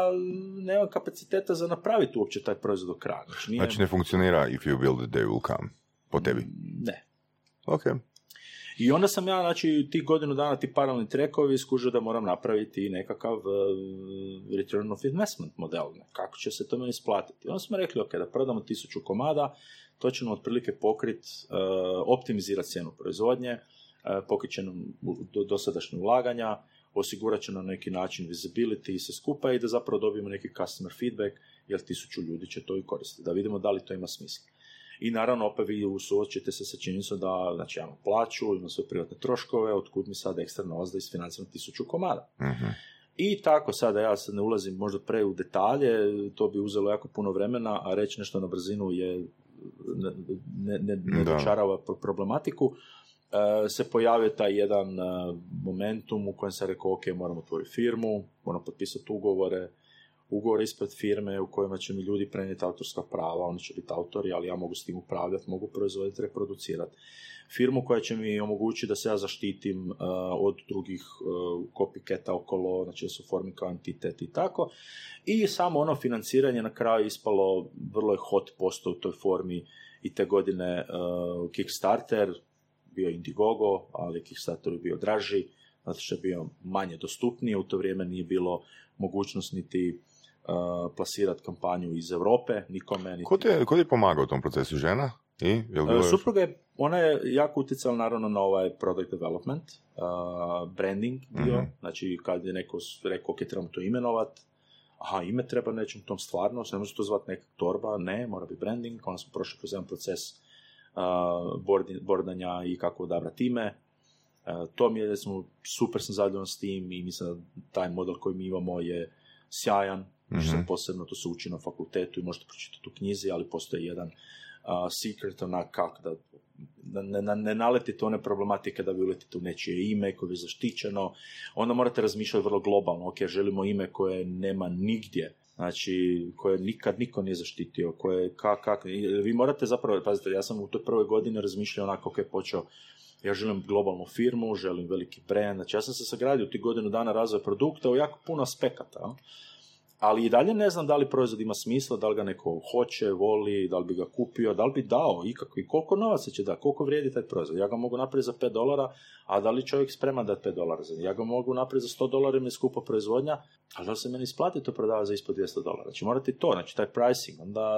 nemam kapaciteta za napraviti uopće taj proizvod do kraja. Znači, ne funkcionira if you build it, they will come. Po tebi? Ne. Ok. I onda sam ja, znači, ti godinu dana, ti paralelni trekovi, skužio da moram napraviti nekakav return of investment model. Kako će se to meni isplatiti? I onda smo rekli, ok, da prodamo 1000 komada, to će nam otprilike pokriti, optimizirati cijenu proizvodnje, pokrit će nam dosadašnje ulaganja, osigurat će nam neki način visibility i sve skupa i da zapravo dobijemo neki customer feedback, jer 1000 ljudi će to i koristiti. Da vidimo da li to ima smisla. I naravno, opet vi suočite se sa činjenicom da, znači, ja imam plaću, imam sve privatne troškove, otkud mi sad ekstra novac da isfinanciram 1000 komada. Uh-huh. I tako, sada ja sad ne ulazim možda pre u detalje, to bi uzelo jako puno vremena, a reći nešto na brzinu je ne dočarava problematiku. Se pojavio taj jedan momentum u kojem sam rekao, ok, moram otvoriti firmu, moram potpisati ugovore ispred firme u kojima će mi ljudi prenijeti autorska prava, oni će biti autori, ali ja mogu s tim upravljati, mogu proizvoditi, reproducirati. Firmu koja će mi omogućiti da se ja zaštitim od drugih kopiketa okolo, znači da se oformi kao entitet i tako. I samo ono financiranje na kraju ispalo, vrlo je hot posto u toj formi i te godine Kickstarter, bio Indiegogo, ali Kickstarter je bio draži, zato što je bio manje dostupniji, u to vrijeme nije bilo mogućnost niti plasirati kampanju iz Europe, nikome... Niti... Ko ti je pomagao u tom procesu, žena? Supruga je, ona je jako utjecala naravno na ovaj product development, branding dio, znači kad je neko rekao, ok, trebamo to imenovati, aha, ime treba nečem tom stvarno, ne može to zvati neka torba, ne, mora biti branding, onda smo prošli kroz jedan proces bordanja i kako odabrati ime. To mi je, recimo, super sam zadovoljan s tim i mislim da taj model koji mi imamo je sjajan, što posebno to se uči na fakultetu i možete pročitati u knjizi, ali postoji jedan secret, onak kako da ne naletite one problematike da vi uletite u nečije ime koje je zaštićeno, onda morate razmišljati vrlo globalno, ok, želimo ime koje nema nigdje, znači koje nikad niko nije zaštitio, koje vi morate zapravo, pazite, ja sam u toj prvoj godini razmišljao onako kako je počeo. Ja želim globalnu firmu, želim veliki brand, znači ja sam se sagradio u tih godinu dana razvoja produkta u jako puno aspekata. ali i dalje ne znam da li proizvod ima smisla, da li ga neko hoće, voli, da li bi ga kupio, da li bi dao ikakvi, koliko novaca će da, koliko vrijedi taj proizvod. Ja ga mogu napraviti za $5, a da li čovjek spreman dati $5 za njega? Ja ga mogu napraviti za $100 jer mi je skupa proizvodnja, ali da li se meni isplati to prodavati za ispod $200? Znači morate to, znači taj pricing, onda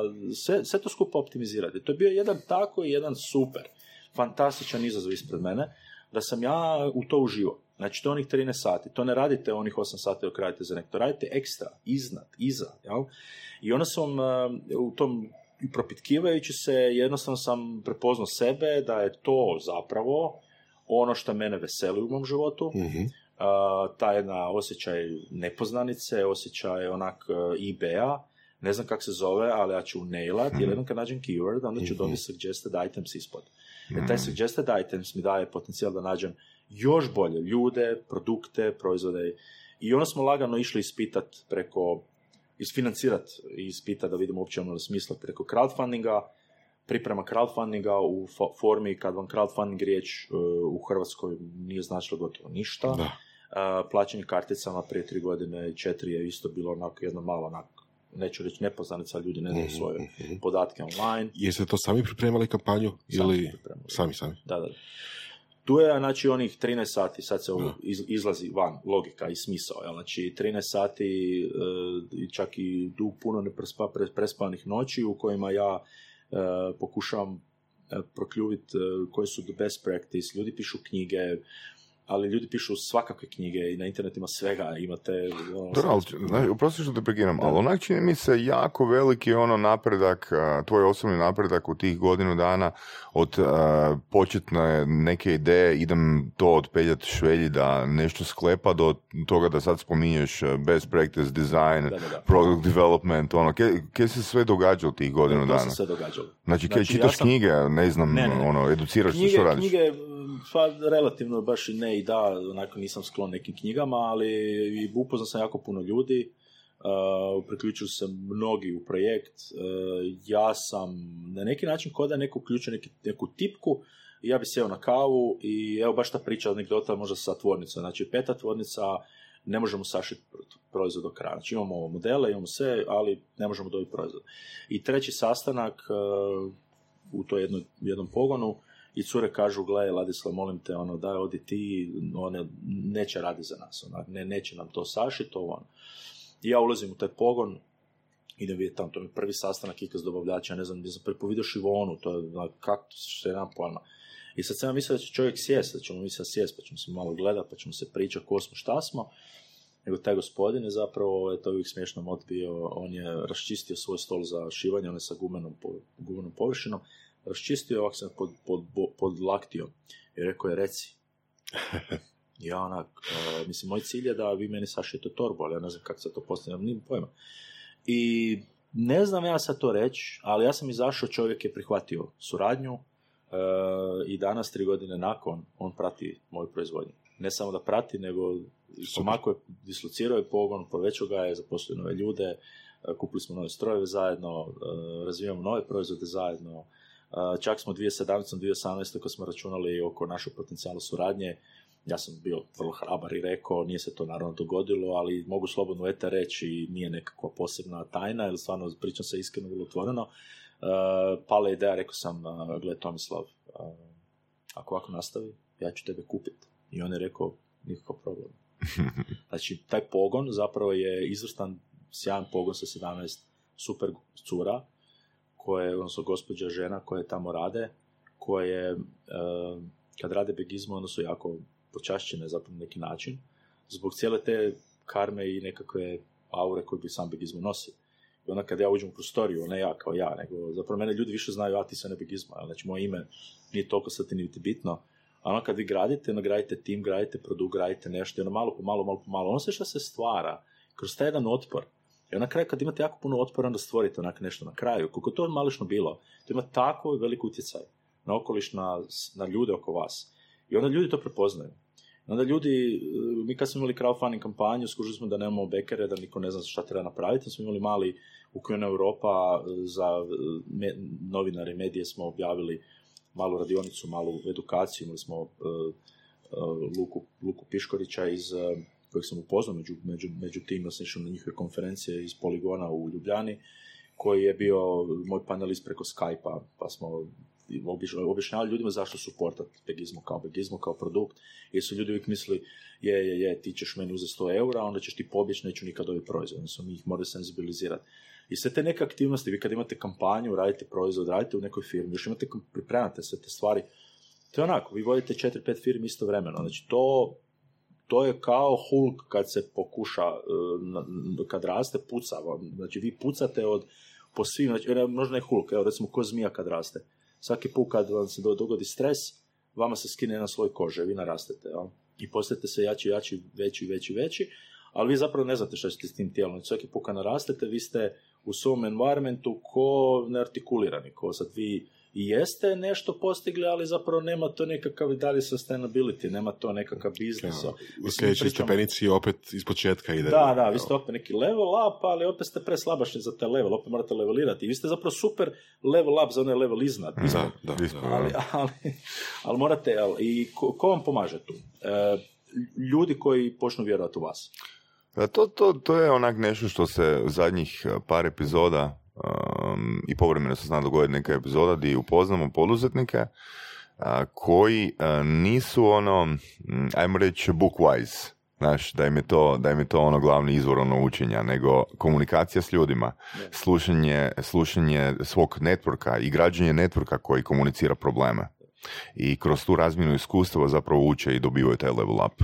sve to skupa optimizirati. To je bio jedan tako i jedan super, fantastičan izazov ispred mene, da sam ja u to uživo. Znači, to je onih 13 sati. To ne radite onih 8 sati dok radite za nekto. Radite ekstra, iznad, iza. Jel? I onda sam u tom, propitkivajući se, jednostavno sam prepoznao sebe da je to zapravo ono što mene veseli u mom životu. Mm-hmm. Ta jedna osjećaj nepoznanice, osjećaj onak eBay-a. Ne znam kako se zove, ali ja ću unailat, jer jednom kad nađem keyword, onda ću dobiti suggested items ispod. Jer taj suggested items mi daje potencijal da nađem još bolje ljude, produkte, proizvode. I onda smo lagano išli ispitati preko, isfinancirati i ispitati da vidimo uopće ono smisla preko crowdfundinga, priprema crowdfundinga u formi kad vam crowdfunding riječ u Hrvatskoj nije značilo gotovo ništa. Plaćanje karticama prije 3 godine, 4 je isto bilo onako jedna mala onako, neću reći nepoznanica, ljudi ne znaju svoje podatke online. Jeste to sami pripremali kampanju? Sami. Da. Tu je, znači, onih 13 sati, sad se izlazi van, logika i smisao, jel? Znači, 13 sati, čak i tu puno prespavanih noći u kojima ja pokušam prokljuviti koji su the best practice, ljudi pišu knjige, ali ljudi pišu svakakve knjige i na internetu ima svega, imate... Uprosti što te prekinam, ali onak čini mi se jako veliki ono napredak, tvoj osobni napredak u tih godinu dana od početne neke ideje, idem to odpeljati švelji da nešto sklepa do toga da sad spominješ best practice, design, product development, ono, kje se sve događalo tih godinu dana? To se sve događalo. Znači, kje čitaš knjige, ne znam, ono, educiraš se, što radiš? Pa, relativno baš i ne i da, onako nisam sklon nekim knjigama, ali upoznao sam jako puno ljudi, priključio se mnogi u projekt, ja sam na neki način kod da neko uključio neku tipku, ja bi sjeo na kavu i evo baš ta priča anegdota možda sa tvornicom, znači 5. tvornica, ne možemo sašiti proizvod do kraja. Znači imamo modele, imamo sve, ali ne možemo dobiti proizvod. I 3. sastanak u to jednom pogonu, i cure kažu, gle, Ladislav, molim te, ono, daj, odi ti, one neće raditi za nas, ona, neće nam to sašiti, ovo, ono. I ja ulazim u taj pogon, idem vidjeti tamo, to je prvi sastanak IKAS dobavljača, ne znam, gdje sam pripovidio šivonu, to je, kaktus, što je nam pojma. I sad sam mislio da će čovjek sjest, da ćemo mi sad sjest, pa ćemo se malo gledati, pa ćemo se pričati ko smo, šta smo. Nego taj gospodin je zapravo, to je uvijek smiješno mod bio, on je raščistio svoj stol za šivanje, on je sa gumenom površinom, raščistio ovak sam pod laktijom i rekao je, reci. Ja onak, mislim, moj cilj je da vi meni sašijete torbu, ali ja ne znam kako se to postavljam, nije pojma. I ne znam ja sad to reći, ali ja sam izašao, čovjek je prihvatio suradnju i danas, 3 godine nakon, on prati moju proizvodnju. Ne samo da prati, nego pomako je dislocirao je pogon, povećao ga je, zaposlio nove ljude, kupili smo nove strojeve zajedno, razvijamo nove proizvode zajedno. Čak smo 2017. 2018. kad smo računali oko našu potencijalnu suradnje, ja sam bio vrlo hrabar i rekao, nije se to naravno dogodilo, ali mogu slobodno eta reći, nije nekakva posebna tajna, jer stvarno pričam se iskreno vrlo otvoreno. Pala ideja, rekao sam, gle Tomislav, ako ovako nastavi, ja ću tebe kupiti. I on je rekao, nikakav problem. Znači, taj pogon zapravo je izvrstan, sjajan pogon sa 17 super cura, koje, odnosno gospođa žena koje tamo rade, koje kad rade Bagizmo, onda su jako počašćene zapravo na neki način, zbog cijele te karme i nekakve aure koje bi sam Bagizmo nosio. I onda kad ja uđem u prostoriju, ne ja kao ja, nego zapravo mene ljudi više znaju, a ti se ne Bagizmo, znači moje ime nije toliko sad niti bitno, a ono kad vi gradite, onda gradite tim, gradite produkt, gradite nešto, i ono malo po malo, ono sve što se stvara, kroz taj jedan otpor. I na kraju kad imate jako puno otpora, onda stvorite onak nešto na kraju. Koliko to je mališno bilo, to ima tako velik utjecaj na okoliš, na ljude oko vas. I onda ljudi to prepoznaju. I onda ljudi, mi kad smo imali crowdfunding kampanju, skužili smo da nemamo bekere, da niko ne zna šta treba napraviti. Da smo imali mali ukljena Europa za novinare, medije smo objavili malu radionicu, malu edukaciju. Imali smo Luku Piškorića iz kojeg sam upoznao među tim, ja sam išao na njihove konferencije iz Poligona u Ljubljani, koji je bio moj panelist preko Skype-a, pa smo objašnjavali ljudima zašto suportati Bagizmo kao produkt, jer su ljudi uvijek mislili, ti ćeš meni uzeti 100 eura, onda ćeš ti pobjeći, neću nikad dobiti proizvod, znači mi ih morali senzibilizirati. I sve te neke aktivnosti, vi kad imate kampanju, radite proizvod, radite u nekoj firmi, još imate, pripremate sve te stvari, to je onako, vi vodite 4-5 firmi istovremeno, znači to je kao Hulk kad se pokuša, kad raste, puca vam. Znači, vi pucate po svim, znači, možda ne Hulk, evo, recimo, ko zmija kad raste. Svaki put kad vam se dogodi stres, vama se skine jedan sloj kože, vi narastete, ja? I postajete se jači, veći, ali vi zapravo ne znate šta ćete s tim tijelom. Svaki put kad narastete, vi ste u svom environmentu ko neartikulirani, ko sad vi i jeste nešto postigli, ali zapravo nema to nekakav dalje sustainability, nema to nekakav biznis. U sljedećoj stepenici opet iz početka ide. Da, vi ste opet neki level up, ali opet ste preslabašni za taj level, opet morate levelirati. I vi ste zapravo super level up za onaj level iznad. Da. Ali morate, i ko vam pomaže tu? Ljudi koji počnu vjerovati u vas. To je onak nešto što se u zadnjih par epizoda i povremeno se zna dogoditi neka epizoda gdje upoznamo poduzetnike koji nisu ajmo reći bookwise, znaš, da im je to ono glavni izvor ono učenja, nego komunikacija s ljudima, slušanje svog networka i građenje networka koji komunicira probleme. I kroz tu razmjenu iskustava zapravo uče i dobivaju taj level up.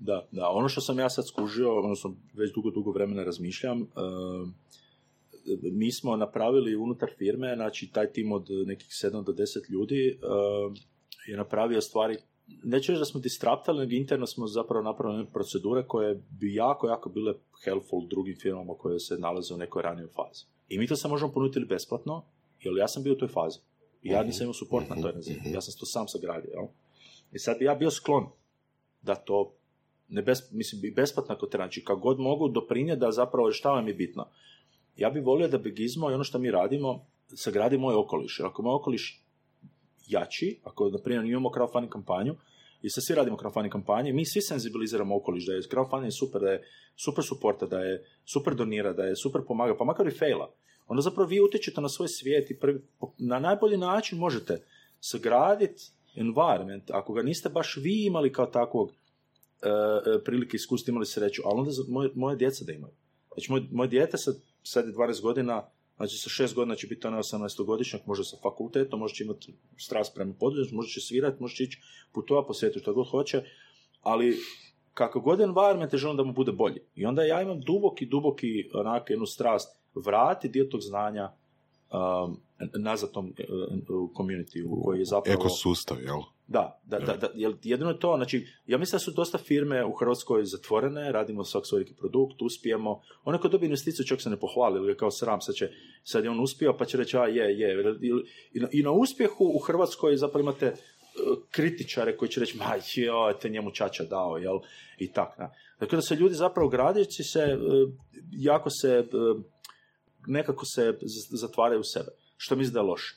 Da, ono što sam ja sad skužio, odnosno već dugo vremena razmišljam, mi smo napravili unutar firme, znači taj tim od nekih 7 do 10 ljudi je napravio stvari, neću reći da smo disruptali, nego interno smo zapravo napravili procedure koje bi jako bile helpful drugim firmama koje se nalaze u nekoj ranijoj fazi. I mi to se možemo ponuditi besplatno, jer ja sam bio u toj fazi. Ja nisam imao support na toj razini, ja sam to sam sagradio. Jel? I sad bi ja bio sklon da to, besplatno ako trenči, kako god mogu doprinijeti da zapravo šta vam je bitno. Ja bih volio da Bagizmo i ono što mi radimo, sagradi moj okoliš. Jer ako moj okoliš jači, ako, na primjer, imamo crowdfunding kampanju, i sad svi radimo crowdfunding kampanje, mi svi senzibiliziramo okoliš, da je crowdfunding super, da je super suporta, da je super donira, da je super pomaga, pa makar i faila. Onda zapravo vi utječete na svoj svijet i na najbolji način možete sagraditi environment, ako ga niste baš vi imali kao takvog prilike iskustva, imali sreću, ali onda moje djeca da imaju. Znači, moje dijete sad je 12 godina, znači sa 6 godina će biti onaj 18-godišnjak, možda sa fakultetom, možda će imati strast prema poduzetništvu, možda će svirati, možda će ići putovati po svijetu, što god hoće, ali kako god environment je želim da mu bude bolji. I onda ja imam duboki onak, jednu strast, vrati dio tog znanja nazad tom community u koji je zapravo... Ekosustav, jel? Da, jedino je to, znači, ja mislim da su dosta firme u Hrvatskoj zatvorene, radimo svak svoj neki produkt, uspijemo, onaj ko dobije investiciju čak se ne pohvali, ili kao sram, sad je on uspio, pa će reći, je, i na uspjehu u Hrvatskoj zapravo imate kritičare koji će reći, ma joj, te njemu čača dao, jel, i tak, na. Dakle, da se ljudi zapravo gradići se, jako se, nekako se zatvaraju u sebe, što mislim da je loše.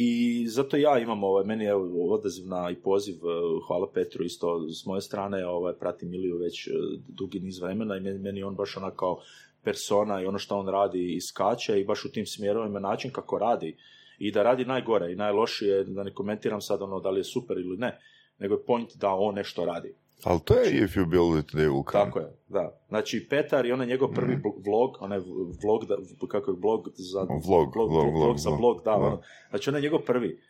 I zato ja imam, meni je odaziv na i poziv, hvala Petru isto s moje strane, pratim Iliju već dugi niz vremena i meni on baš ona kao persona i ono što on radi iskače i baš u tim smjerovima način kako radi i da radi najgore i najlošije, da ne komentiram sad ono da li je super ili ne, nego je point da on nešto radi. Ali to je znači, if you build it, they will come. Tako je, da. Znači, Petar i onaj njegov prvi vlog, onaj vlog, kako je vlog za... Vlog, da. Ono. Znači, onaj njegov prvi.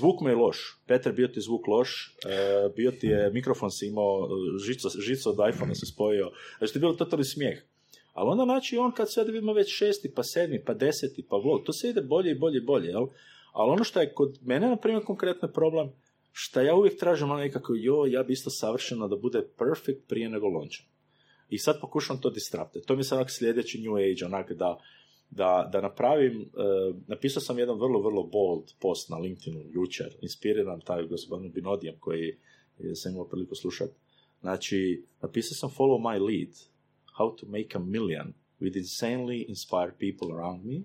Zvuk mu je loš. Petar, bio ti zvuk loš, bio ti je, mikrofon si imao, žicu od iPhone-a se spojio. Znači, to je bilo totalni smijeh. Ali onda, znači, on kad sad vidimo već 6, pa 7, pa 10, pa vlog, to se ide bolje i bolje, jel? Ali ono što je kod mene, na primjer, konkretno problem, šta ja uvijek tražim, ali nekako, ja bi isto savršeno da bude perfect prije nego launcham. I sad pokušam to disruptati. To mi se onak sljedeći New Age, onak da napravim, napisao sam jedan vrlo, vrlo bold post na LinkedInu jučer, inspiriran taj gospodin Binodijem koji sam imao priliku slušati. Znači, napisao sam Follow my lead, how to make a million with insanely inspired people around me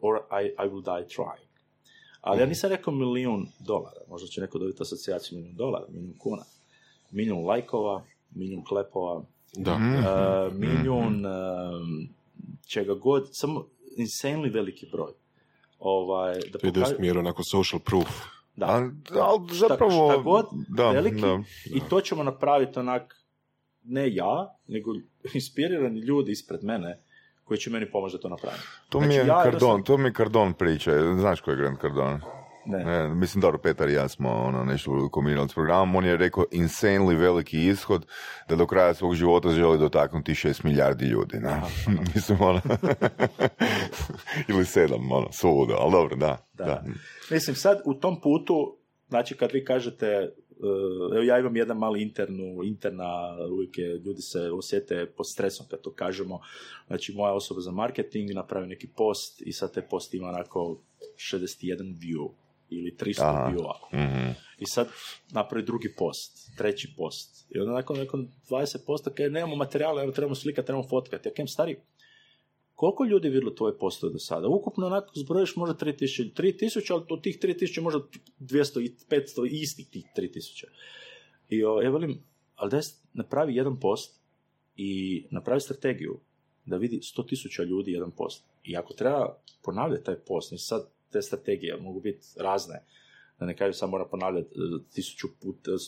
or I will die trying. Ali ja nisam rekao $1,000,000, možda će neko dobiti asocijaciju $1,000,000, $1,000,000, milijun lajkova, milijun klepova, milijun čega god, samo insanely veliki broj. Da to ide u smjeru onako social proof. Da, ali zapravo... Šta god, veliki, i to ćemo napraviti onak, ne ja, nego inspirirani ljudi ispred mene, koji će meni pomoći da to napravim. To mi je Cardone priča, znaš ko je Grant Cardone? Ne. Mislim, dobro, Petar i ja smo nešto kombinirali s programom, on je rekao insanely veliki ishod, da do kraja svog života želi dotaknuti 6 milijardi ljudi, ne? Mislim, ili 7, svuda, ali dobro, da. Mislim, sad u tom putu, znači kad vi kažete, evo ja imam jedan mali interna, uvijek ljudi se osjete pod stresom kad to kažemo, znači moja osoba za marketing napravi neki post i sad te post ima onako 61 view ili 300 viewa. Mm-hmm. I sad napravi drugi post, treći post i onda nakon 20 posta kaj nemamo materijala, trebamo slikati, trebamo fotkati. Ja kem stari, koliko ljudi je vidjelo tvoje postove do sada? Ukupno onako zbrojiš možda 3000, ali od tih 3000 možda 200 i 500 istih tih 3000. I ja velim, ali daj napravi jedan post i napravi strategiju da vidi 100,000 ljudi jedan post. I ako treba ponavljati taj post, i sad te strategije mogu biti razne, da ne kažem samo mora ponavljati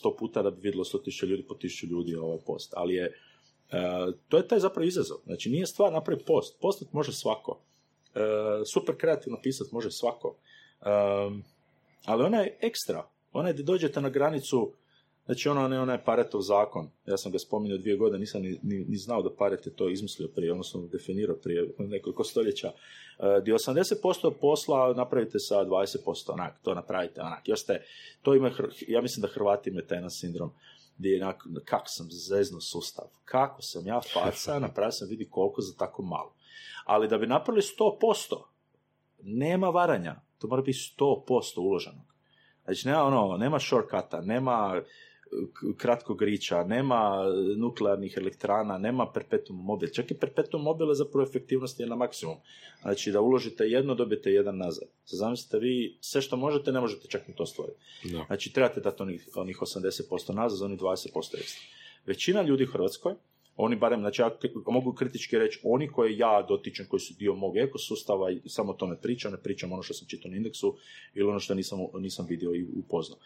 100 puta da bi vidjelo 100,000 ljudi po 1000 ljudi ovaj post, ali je to je taj zapravo izazov. Znači, nije stvar napraviti post. Postat može svako. Super kreativno pisat može svako. Ali ona je ekstra. Ona je da dođete na granicu, znači ona je Paretov zakon. Ja sam ga spominjao 2 godine, nisam ni znao da Pareto to izmislio prije, odnosno definirao prije nekoliko stoljeća. Gdje 80% posla napravite sa 20%, onak, to napravite, onak. Još te, to ima, ja mislim da Hrvati imaju taj sindrom. Kako sam zezno sustav, kako sam ja faca, napravio sam vidi koliko za tako malo. Ali da bi napravili 100%, nema varanja, to mora biti 100% uloženog. Znači, nema shortcuta, nema kratkog riča, nema nuklearnih elektrana, nema perpetuum mobile. Čak i perpetuum mobile zapravo efektivnost je na maksimum. Znači, da uložite jedno, dobijete jedan nazad. Zamislite vi, sve što možete, ne možete čak ni to stvoriti. No. Znači, trebate dati onih 80% nazad, onih 20% ekstra. Većina ljudi u Hrvatskoj, oni barem, znači ja mogu kritički reći, oni koje ja dotičem, koji su dio mog ekosustava, samo to ne pričam ono što sam čitao na Indeksu ili ono što nisam vidio i upoznao.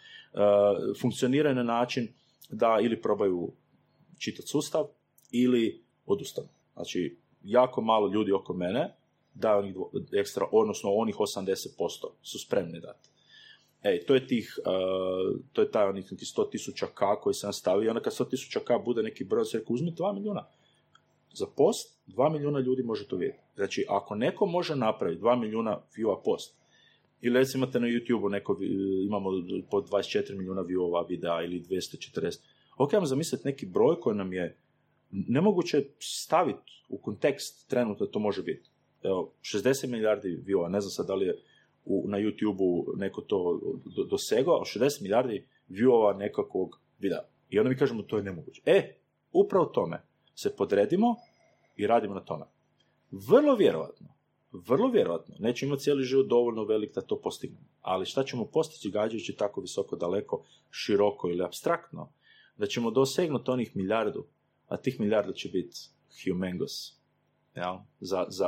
Funkcioniraju na način da ili probaju čitati sustav ili odustanu. Znači, jako malo ljudi oko mene daju onih ekstra, odnosno onih 80% su spremni dati. To je taj onih 100,000 koji sam stavio i onda kad 100,000 bude neki broj, se rekao, uzmi 2 milijuna. Za post, 2 milijuna ljudi može to vidjeti. Znači, ako neko može napraviti 2 milijuna viewa post, ili recimo imate na YouTube-u imamo po 24 milijuna viewova videa ili 240, ok, vam zamisliti neki broj koji nam je nemoguće staviti u kontekst trenutno to može biti. Evo, 60 milijardi viewova, ne znam sad da li je na YouTube-u neko to dosegao, 60 milijardi viewova nekakvog videa. I onda mi kažemo, to je nemoguće. Upravo tome se podredimo i radimo na tome. Vrlo vjerojatno, nećemo imati cijeli život dovoljno velik da to postignemo. Ali šta ćemo postići gađajući tako visoko, daleko, široko ili apstraktno, da ćemo dosegnuti onih milijardu, a tih milijarda će biti humongous, ja?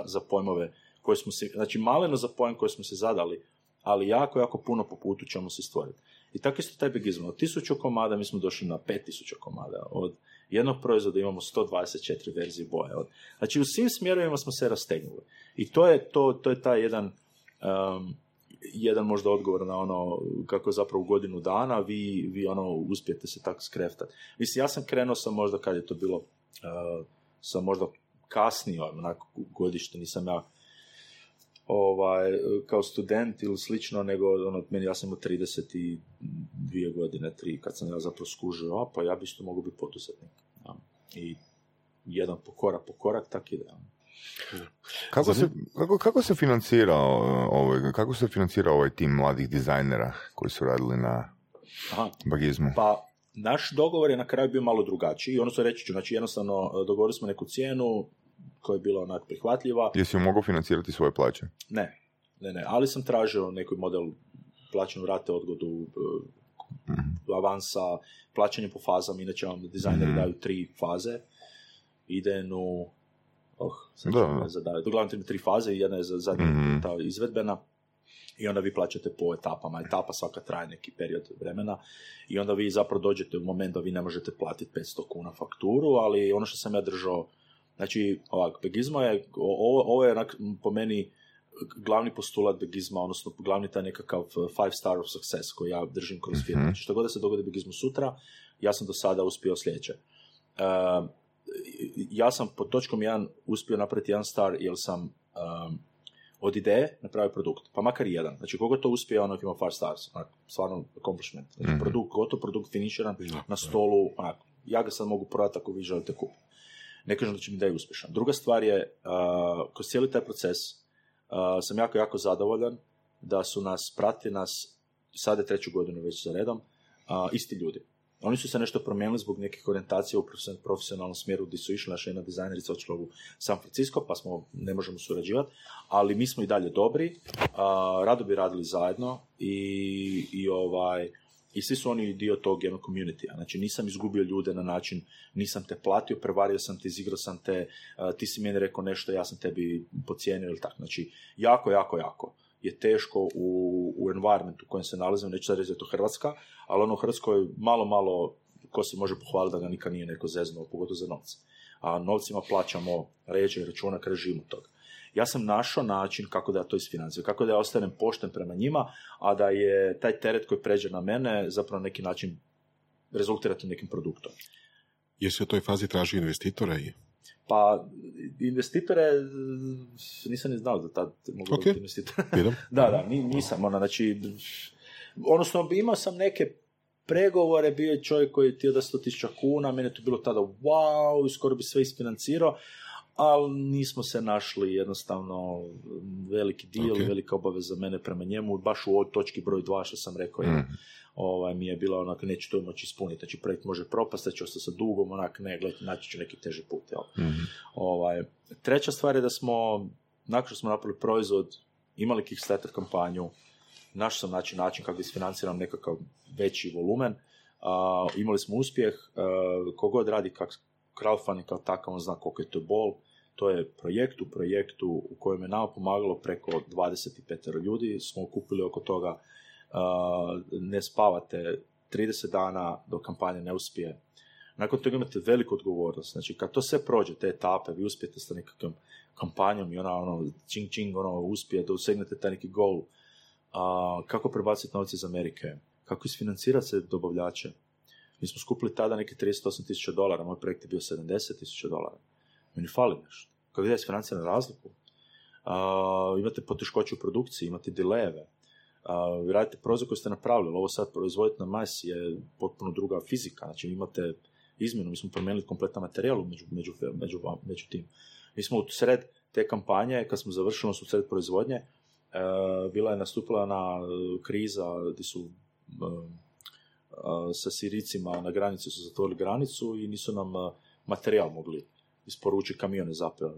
Za pojmove koje smo se, znači maleno za pojem koje smo se zadali, ali jako, jako puno po putu ćemo se stvoriti. I tako isto taj Bagizmo. Od 1000 komada mi smo došli na 5000 komada. Od jednog proizvoda imamo 124 verzije boje. Znači, u svim smjerovima smo se rastegnuli. I to je taj jedan možda odgovor na ono kako zapravo u godinu dana vi uspijete se tako skreftati. Mislim, ja sam krenuo sam možda kad je to bilo, sam možda kasnio, onako godište, nisam ja kao student ili slično, nego ja sam imao 32 2 godine, 3, kad sam ja zapravo skužio, pa ja bi isto mogao biti poduzetnik. Ja. I jedan po korak, tak ide. Ja. Kako se financira ovaj tim mladih dizajnera koji su radili na Bagizmu? Pa, naš dogovor je na kraju bio malo drugačiji. Ono se reći ću, znači jednostavno dogovorili smo neku cijenu koja je bila onak prihvatljiva. Jesi mogao financirati svoje plaće? Ne, ali sam tražio neki model plaćanja rate, odgodu, avansa, plaćanje po fazama, inače vam dizajneri daju 3 faze, idejnu, uglavnom 3 faze, jedna je zadnja ta izvedbena, i onda vi plaćate po etapama. Etapa svaka traje neki period vremena i onda vi zapravo dođete u moment da vi ne možete platiti 500 kuna fakturu, ali ono što sam ja držao, znači, ovak, Bagizmo je, ovo je onak, po meni glavni postulat Bagizma, odnosno glavni taj nekakav 5 star of success koji ja držim kroz firmu. Znači, što god da se dogodi Bagizmu sutra, ja sam do sada uspio sljedeće. Ja sam pod točkom 1 uspio napraviti 1 star, jer sam od ideje napravio produkt, pa makar 1. Znači, koga to uspije, onak ima 5 stars, onak, stvarno accomplishment. Znači, produkt, gotov produkt finiširan na stolu, onak, ja ga sad mogu prodati ako vi želite kupiti. Ne kažem da će mi da je uspješan. Druga stvar je, kroz cijeli taj proces, sam jako, jako zadovoljan da su nas, prati nas, sada 3. godinu već za redom, isti ljudi. Oni su se nešto promijenili zbog nekih orijentacija u profesionalnom smjeru gdje su išli, naša jedna dizajnerica odšla u San Francisco, pa smo, ne možemo surađivati, ali mi smo i dalje dobri, rado bi radili zajedno i svi su oni dio tog jednog community-a. Znači, nisam izgubio ljude na način, nisam te platio, prevario sam te, izigrao sam te, ti si meni rekao nešto, ja sam tebi pocijenio ili tako. Znači, jako, jako, jako je teško u environmentu u kojem se nalazim, neću sad reći da je to Hrvatska, ali ono u Hrvatskoj malo, ko se može pohvaliti da ga nikad nije neko zeznuo, pogotovo za novce. A novcima plaćamo ređe i računa, kada živimo toga. Ja sam našao način kako da ja to isfinanciram, kako da ja ostanem pošten prema njima, a da je taj teret koji pređe na mene zapravo na neki način rezultirati nekim produktom. Jesi u toj fazi tražio investitore? Pa, investitore nisam ni znao da tad mogu biti investitore. Da, nisam. Znači, odnosno, imao sam neke pregovore, bio je čovjek koji je tio da 100.000 kuna, mene to bilo tada wow, skoro bi sve isfinancirao, ali nismo se našli jednostavno veliki deal, velika obaveza mene prema njemu, baš u ovoj točki broj 2 što sam rekao, mi je bila onak, neću to moći ispuniti, znači projekt može propast, će ostati sa dugom, onak, ne, gledajte, naći ću neki teži put. Treća stvar je da smo, nakon što smo napravili proizvod, imali Kickstarter kampanju, našao sam način kako isfinanciram nekakav veći volumen, imali smo uspjeh, kogod radi crowdfunding kao takav, on zna koliko je to bol. To je projektu u kojem je nama pomagalo preko 25 ljudi. Smo okupili oko toga, ne spavate 30 dana do kampanje ne uspije. Nakon toga imate veliku odgovornost. Znači, kad to sve prođe, te etape, vi uspijete sa nekakvom kampanjom i ona uspije da usegnete taj neki goal. Kako prebaciti novce iz Amerike? Kako isfinancirati se dobavljače? Mi smo skupili tada neki $38,000, moj projekt je bio $70,000. Meni fali nešto. Kako gdje je s financijalnom razliku? Imate poteškoće u produkciji, imate dilejeve. Vi radite proizvod koji ste napravili, ovo sad proizvoditi na mas je potpuno druga fizika. Znači, imate izmjenu, mi smo promijenili kompletan materijal među tim. Mi smo u sred te kampanje, kad smo završili u sred proizvodnje, bila je nastupila na kriza gdje su... sa Sirijcima na granici su zatvorili granicu i nisu nam materijal mogli isporučiti, kamione zapeo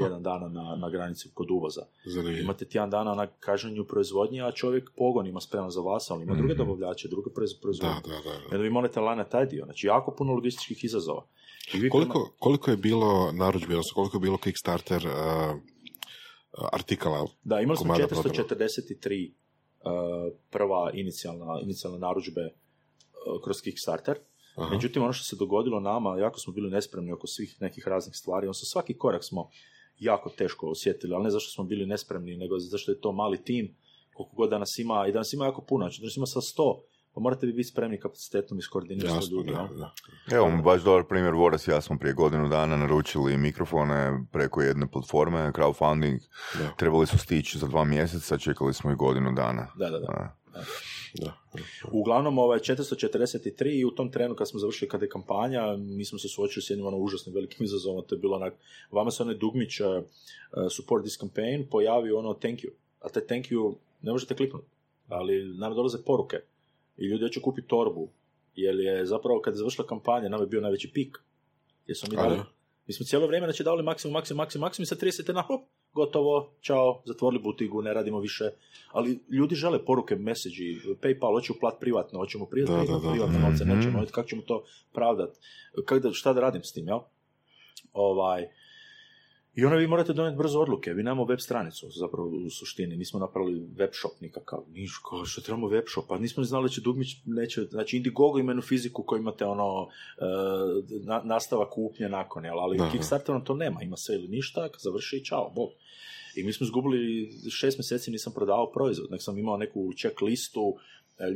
1 dana na granici kod uvoza. Zanimljiv. Imate tjedan dana na kažnju proizvodnje, a čovjek pogon ima spreman za vas, ali ima druge dobavljače, druge proizvodnje. Da. Vi molite lana taj dio. Znači, jako puno logističkih izazova. Koliko je bilo narudžbi, odnosno koliko je bilo Kickstarter artikala? Da, imali smo 443 prva inicijalne narudžbe kroz Kickstarter. Aha. Međutim, ono što se dogodilo nama, jako smo bili nespremni oko svih nekih raznih stvari, odnosno svaki korak smo jako teško osjetili, ali ne zašto smo bili nespremni, nego zašto je to mali tim, koliko god danas ima, i danas ima jako puno, znači danas ima sa 100, pa morate bi biti spremni kapacitetom iskoordinirati s ljudima. Evo, baš dobar primjer, Voras i ja smo prije 1 godinu dana naručili mikrofone preko jedne platforme, crowdfunding, trebali su stići za 2 mjeseca, čekali smo i 1 godinu dana. Da. Uglavnom, 443 i u tom trenu kad smo završili kada je kampanja, mi smo se suočili s jednim užasnim velikim izazovom, to je bilo onak, vama se onaj dugmić support this campaign pojavi thank you, a taj thank you ne možete kliknuti, ali nam dolaze poruke i ljudi hoće kupiti torbu, jer je zapravo kad je završila kampanja, nam je bio najveći pik, jer smo mi dali, mi smo cijelo vrijeme davali maksimum i sa 30 na hop, gotovo, čao, zatvorili butigu, ne radimo više, ali ljudi žele poruke, meseđi, PayPal, hoće uplat privatno, hoćemo privatno novce, nećemo, kako ćemo to pravdati, šta da radim s tim, jel? I onda vi morate donijeti brzo odluke, vi nemamo web stranicu, zapravo u suštini, nismo napravili web shop nikakav, niško, što trebamo web shop, pa nismo znali da će Dugmić, neće, znači Indiegogo imenu fiziku koju imate nastavak kupnje nakon, jel? Ali Kickstarter nam to nema, ima sve ili ništa, kad završi i čao, bog. I mi smo izgubili 6 mjeseci, nisam prodavao proizvod, nek sam imao neku check listu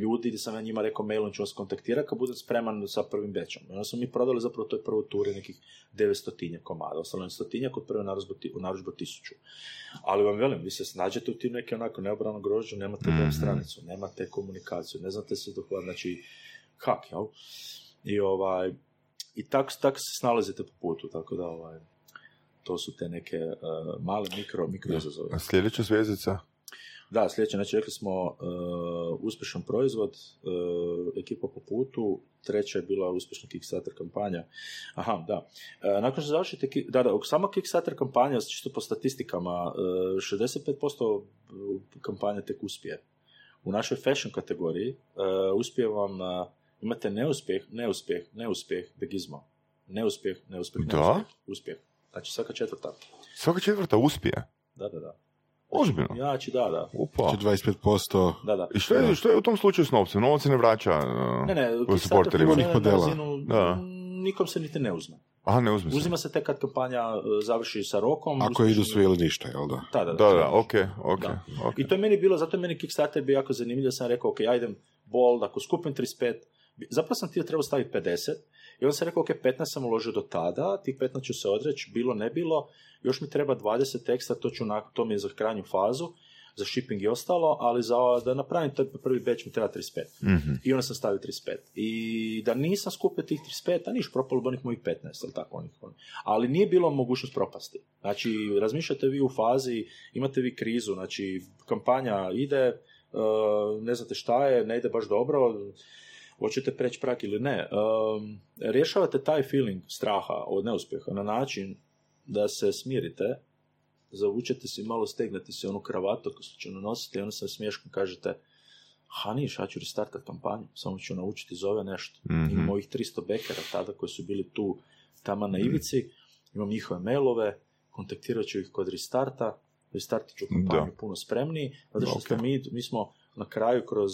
ljudi gdje sam ja njima rekao mailom ću vas kontaktirati kad budem spreman sa prvim bečom. I onda smo mi prodali zapravo toj prvoj turi nekih 900 komada, ostalo je 100 od prve narudžba 1000. Ali vam velim, vi se snađete u tim neke onako neobrano grožđu, nemate web stranicu, nemate komunikaciju, ne znate se dohvat, znači hak, jel? I tako se snalazite po putu, tako da to su te neke male mikro izazove. A sljedeća zvezdica? Da, sljedeće, znači rekli smo uspješan proizvod, ekipa po putu, treća je bila uspješna Kickstarter kampanja. Aha, da. Nakon što završite, sama Kickstarter kampanja, čisto po statistikama, 65% kampanja tek uspije. U našoj fashion kategoriji uspije vam, imate neuspjeh, Bagizmo. Neuspjeh. Znači svaka četvrta uspije? Da. Ozbiljno? Znači, da. Upa. 25%. Da. I što je u tom slučaju s novcem? Novac se ne vraća supporterima. Nikom se niti ne uzme. Aha, ne uzme se. Uzima se tek kad kampanja završi sa rokom. Ako idu svi ili ništa, jel da? Da, ok. I to je meni bilo, zato je meni Kickstarter bio jako zanimljiv, sam rekao, ok, ja idem bold, ako skupim 35, zapravo sam ti trebao staviti 50, i onda sam rekao, ok, 15 sam uložio do tada, tih 15 ću se odreći, bilo, ne bilo, još mi treba 20 ekstra, to mi je za krajnju fazu, za shipping i ostalo, ali da napravim to prvi batch mi treba 35. Mm-hmm. I onda sam stavio 35. I da nisam skupio tih 35, a niš propalo bi onih mojih 15, ali tako onih. Ali nije bilo mogućnost propasti. Znači, razmišljate vi u fazi, imate vi krizu, znači, kampanja ide, ne znate šta je, ne ide baš dobro, hoćete preći prak ili ne, rješavate taj feeling straha od neuspjeha na način da se smirite, zavučete si malo, stegnete si onu kravatu ako slučajno nosite i onda sa smiješkom kažete, ja ću restartati kampanju, samo ću naučiti iz ove nešto. Mm-hmm. Imam ovih 300 bekera tada koji su bili tu tamo na ivici, imam njihove mailove, kontaktirat ću ih kod restarta, restartit ću kampanju puno spremniji, zato što mi smo na kraju kroz...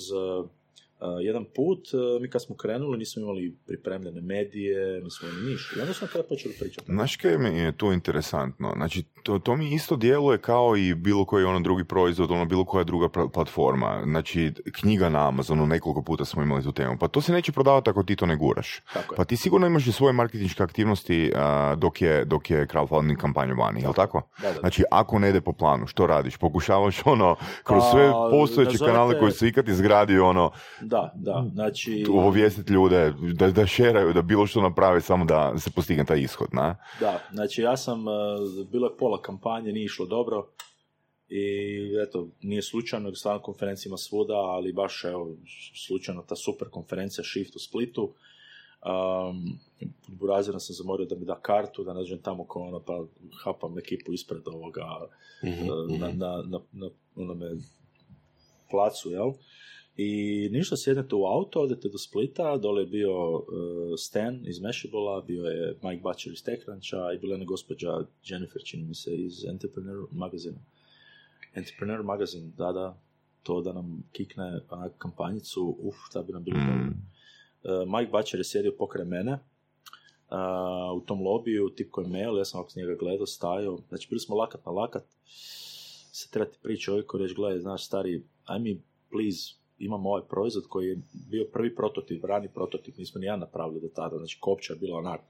jedan put, mi kad smo krenuli nismo imali pripremljene medije, nismo imali niš. I onda smo kada počeli pričati. Znaš kaj mi je to interesantno? Znači, to mi isto djeluje kao i bilo koji drugi proizvod, bilo koja druga platforma. Znači, knjiga na Amazonu, nekoliko puta smo imali tu temu. Pa to se neće prodavati ako ti to ne guraš. Pa ti sigurno imaš i svoje marketinške aktivnosti dok je crowdfunding kampanju vani, jel' tako? Da. Znači, ako ne ide po planu, što radiš? Pokušavaš kroz sve postojeće kanale koji su ikad izgradio Da, znači... Obavijestiti ljude, da šeraju, da bilo što naprave, samo da se postigne taj ishod, ne? Da, znači ja sam, bilo je pola kampanje, nije išlo dobro i eto, nije slučajno, stvarno konferencija ima svuda, ali baš evo, slučajno ta super konferencija Shift u Splitu. Burazirno sam zamorio da mi da kartu, da nađem tamo ko pa hapam ekipu ispred ovoga na onome placu, jel? I ništa, sjednete u auto, odete do Splita, dole je bio Stan iz Mashable-a, bio je Mike Butcher iz TechCruncha i bila je gospođa Jennifer, čini mi se, iz Entrepreneur magazina. Entrepreneur magazin, to da nam kikne kampanjicu, šta bi nam bilo dobro. Mike Butcher je sjedio pokraj mene u tom lobiju, tip koji mail, ja sam ovako s njega gledao, stajao, znači bili smo lakat na lakat, se treba ti prići čovjek koji reći, gledaj, znaš stari, aj mi, please, imamo ovaj proizvod koji je bio prvi prototip, rani prototip, nismo ni ja napravili do tada, znači kopča je bila onak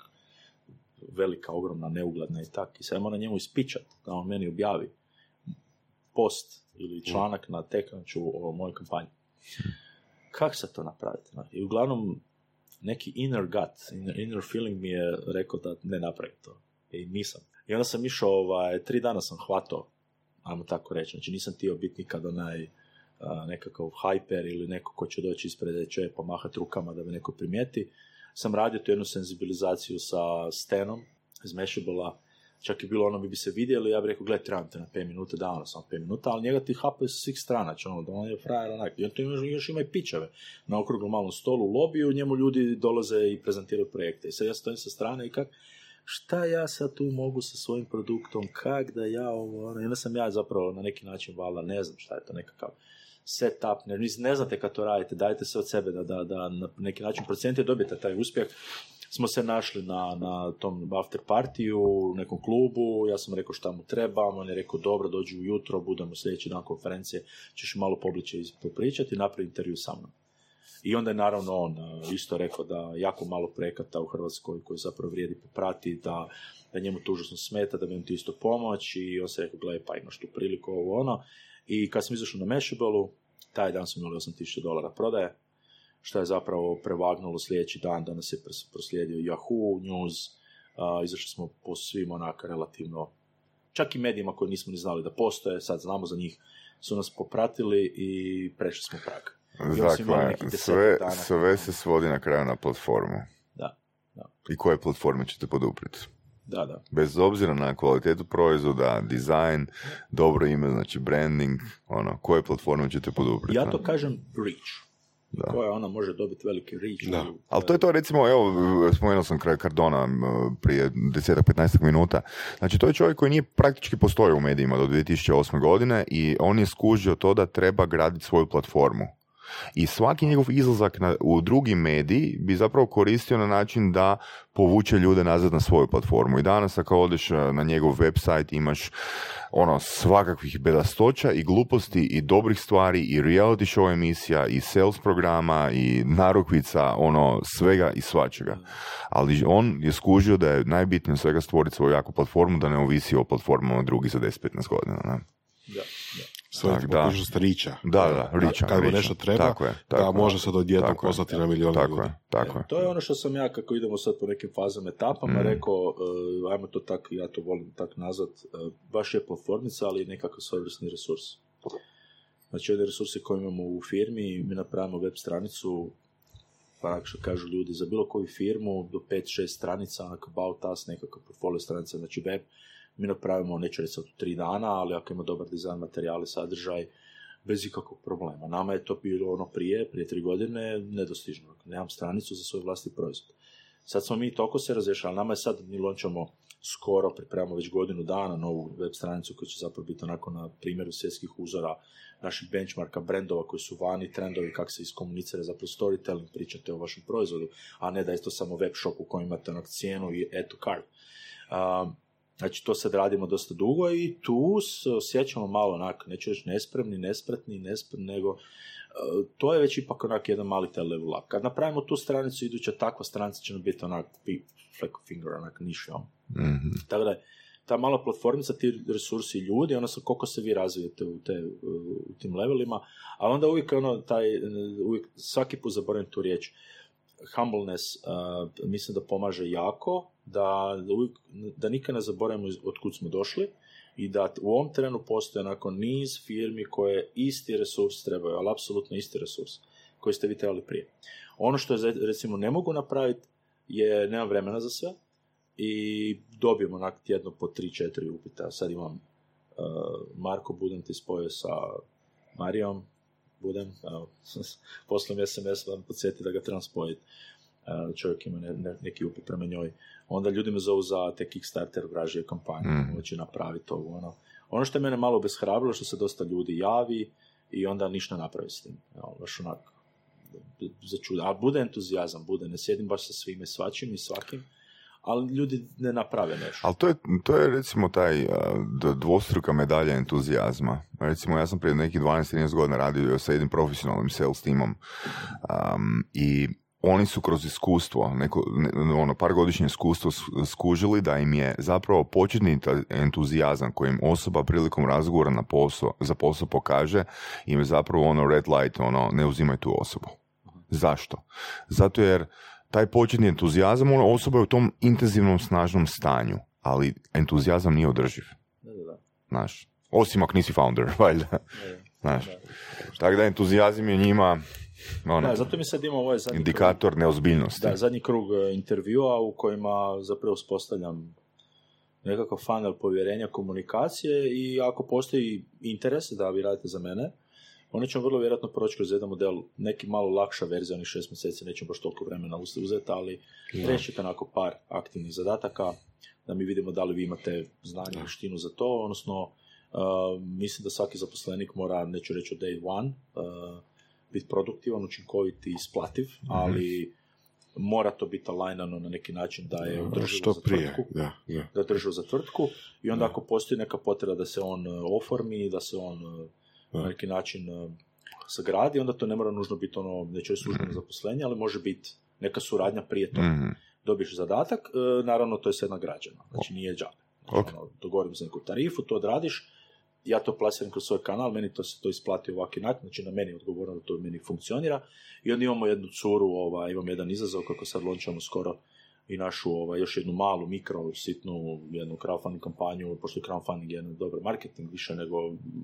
velika, ogromna, neugledna i tak. I sad moram njemu ispičat, da on meni objavi post ili članak na TechCrunchu o mojoj kampanji. kako se to napraviti? I uglavnom, neki inner gut, inner feeling mi je rekao da ne napravim to. I nisam. I onda sam išao, 3 dana sam hvatao, ajmo tako reći. Znači, nisam htio biti nikad onaj nekakav hyper ili neko ko će doći ispred reći i pomahati rukama da me neko primijeti. Sam radio tu jednu senzibilizaciju sa Stanom iz Mashable-a. Čak je bilo ono, mi bi se vidjeli, ja bih rekao, gledaj, trebam te na 5 minuta, davno sam 5 minuta, ali njega ti hapaju sa svih strana, će ono, da on je frajer, onak, i on tu još ima i pičeve na okruglom malom stolu u lobiju, njemu ljudi dolaze i prezentiraju projekte. I sad ja stojim sa strane i kak, šta ja sad tu mogu sa svojim produktom, kak da ja ovo, ono, i onda sam ja zapravo na neki način, valjda, ne znam šta je to nekakav setup, ne znate kad to radite, dajte se od sebe da na neki način procentite, dobijete taj uspjeh. Smo se našli na tom after partiju, u nekom klubu, ja sam rekao šta mu trebam, on je rekao dobro, dođi ujutro, budemo sljedeći dan konferencije, ćeš malo pobliže popričati, napravi intervju sa mnom. I onda je naravno on isto rekao da jako malo projekata u Hrvatskoj koji zapravo vrijedi poprati, da njemu to užasno smeta, da mi ti isto pomoć, i on se rekao, gledaj, pa imaš tu priliku, ovo ono. I kad sam izašao na Mashable-u, taj dan smo imali $8,000 prodaje, što je zapravo prevagnulo sljedeći dan, da nas je proslijedio Yahoo News, izašli smo po svim onaka relativno, čak i medijima koji nismo ni znali da postoje, sad znamo za njih, su nas popratili i prešli smo prag. Dakle, sve se svodi na kraju na platformu. Da. I koje platforme ćete poduprijeti? Da. Bez obzira na kvalitetu proizvoda, dizajn, dobro ime, znači branding, ono, koje platforme ćete poduprijeti? Ja to kažem reach. Da. Koja ona može dobiti veliki reach. Da. Ali to je to, recimo, evo, spomenuo sam kraj Cardona prije 10-15 minuta. Znači, to je čovjek koji nije praktički postojao u medijima do 2008. godine i on je skužio to da treba graditi svoju platformu. I svaki njegov izlazak u drugi mediji bi zapravo koristio na način da povuče ljude nazad na svoju platformu. I danas, ako odeš na njegov website, imaš ono svakakvih bedastoća i gluposti i dobrih stvari i reality show emisija i sales programa i narukvica, ono svega i svačega. Ali on je skužio da je najbitnije svega stvoriti svoju jaku platformu, da ne ovisi o platformama drugih za 10-15 godina. Da. Sada mogućnost riča. Da, riča. Kad mu nešto treba, da može sad odjedno poslati na milijone ljudi. Tako je. To je ono što sam ja, kako idemo sad po nekim fazama, etapama, rekao, ajmo to tak, ja to volim tak nazvat, baš je platformica, ali nekakav svojevrsni resurs. Znači, ovdje resursi koje imamo u firmi, mi napravimo web stranicu, pa što kažu ljudi, za bilo koju firmu, do 5-6 stranica, about us, nekakav portfolio stranica, znači web. Mi napravimo, neću reći sad 3 dana, ali ako ima dobar dizajn, materijali, sadržaj, bez ikakvog problema. Nama je to bilo ono prije 3 godine, nedostižno. Nemam stranicu za svoj vlastni proizvod. Sad smo mi toliko se razrješali, nama je sad, mi lončamo skoro, pripremamo već 1 godinu dana novu web stranicu koja će zapravo biti onako na primjeru svjetskih uzora, naših benchmarka, brendova koji su vani, trendovi, kako se iskomunicira, zapravo storytelling, pričate o vašem proizvodu, a ne da je to samo web shop u kojem imate onak cijenu i add to cart. Znači, to sad radimo dosta dugo i tu se osjećamo malo onako, neću reći nespretni, nego to je već ipak onak jedan mali level up. Kad napravimo tu stranicu, iduća takva stranica će nam biti onak flag finger, onak nišljom. Mm-hmm. Tako da, ta mala platformica, ti resursi i ljudi, ono sa koliko se vi razvijete u tim levelima, ali onda uvijek ono, svaki put zaboravim tu riječ. Humbleness, mislim da pomaže jako, da nikad ne zaboravimo od kud smo došli i da u ovom trenu postoje onako niz firmi koje isti resurs trebaju, ali apsolutno isti resurs koji ste vi trebali prije. Ono što je, recimo, ne mogu napraviti je, nemam vremena za sve i dobijem onak tjedno po 3-4 upita. Sad imam Marko Budem ti spojio sa Marijom Budem, poslom SMS vam podsjeti da ga trebam spojiti. Čovjek ima neki upit prema njoj. Onda ljudi me zovu za te Kickstarter vražije kampanje, će napraviti to. Ono što je mene malo obeshrabrilo, što se dosta ljudi javi i onda ništa napravi s tim. Baš onak, začudan. Ali bude entuzijazam, bude. Ne sjedim baš sa svime, svačim i svakim, ali ljudi ne naprave nešto. Ali to je recimo taj dvostruka medalja entuzijazma. Recimo, ja sam prije nekih 12-13 godina radio sa jednim profesionalnim sales timom i oni su kroz iskustvo, par godišnje iskustvo skužili da im je zapravo početni entuzijazam kojim osoba prilikom razgovora za posao pokaže, im je zapravo red light, ne uzimaj tu osobu. Zašto? Zato jer taj početni entuzijazam, osoba je u tom intenzivnom snažnom stanju, ali entuzijazam nije održiv. Znaš, osim ako nisi founder, valjda. Znaš, tako da entuzijazam je njima ono, zato mi sad imamo ovaj indikator neozbiljnosti. Da, zadnji krug intervjua u kojima zapravo uspostavljam nekakav funnel povjerenja, komunikacije, i ako postoji interes da vi radite za mene, oni će vrlo vjerojatno proći kroz jedan model, neki malo lakša verzija, onih 6 mjeseci, nećemo baš toliko vremena uzeti, ali rećete onako par aktivnih zadataka, da mi vidimo da li vi imate znanje i vještinu za to, odnosno mislim da svaki zaposlenik mora, neću reći od day one, biti produktivan, učinkovit i isplativ, ali mora to biti alignano na neki način da je održivo za tvrtku. Da je održivo za tvrtku, i onda ako postoji neka potreba da se on oformi, da se on na neki način sagradi, onda to ne mora nužno biti ono, neće službeno zaposlenje, ali može biti neka suradnja prije toga. Dobiš zadatak, naravno to je sve nagrađeno, znači nije džabe. Znači, ono, dogovorim se neku tarifu, to odradiš, ja to plasiram kroz svoj kanal, meni to se to isplati ovaki način, znači na meni je odgovorno da to meni funkcionira, i onda imamo jednu curu, imam jedan izazov, kako sad lončamo skoro i našu još jednu malu, mikro, sitnu, jednu crowdfunding kampanju, pošto je crowdfunding jedan dobar marketing, više nego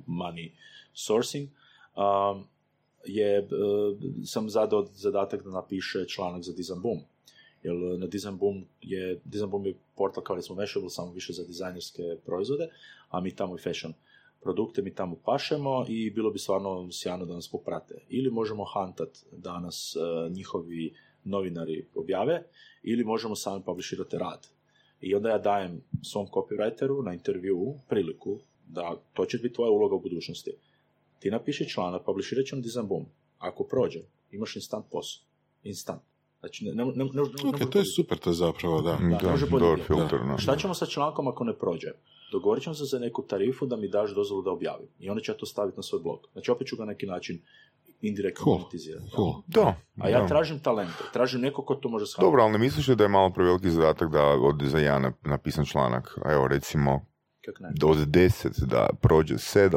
money sourcing, sam zadao zadatak da napiše članak za Design Boom. Jer na Design Boom je portal kao recimo Mashable, samo više za dizajnerske proizvode, a mi tamo i fashion produkte, mi tamo pašemo, i bilo bi stvarno sjajno da nas poprate. Ili možemo huntat da nas njihovi novinari objave, ili možemo sami publishirati rad. I onda ja dajem svom copywriteru na intervju priliku da to će biti tvoja uloga u budućnosti. Ti napiši članak, publishirat ćemo Design Boom. Ako prođe, imaš instant posao. Instant. Znači, ne to je super, to je zapravo, da može dobar filter. Da. Šta ćemo sa člankom ako ne prođe? Dogovorit ćemo se za neku tarifu da mi daš dozvolu da objavim. I onda ću ja to staviti na svoj blog. Znači, opet ću ga na neki način indirektno monetizirati. A ja tražim talente, tražim neko ko to može shvatiti. Dobro, ali ne misliš da je malo preveliki zadatak da od dizajna napisan članak, a evo recimo, od 10 da prođe 7?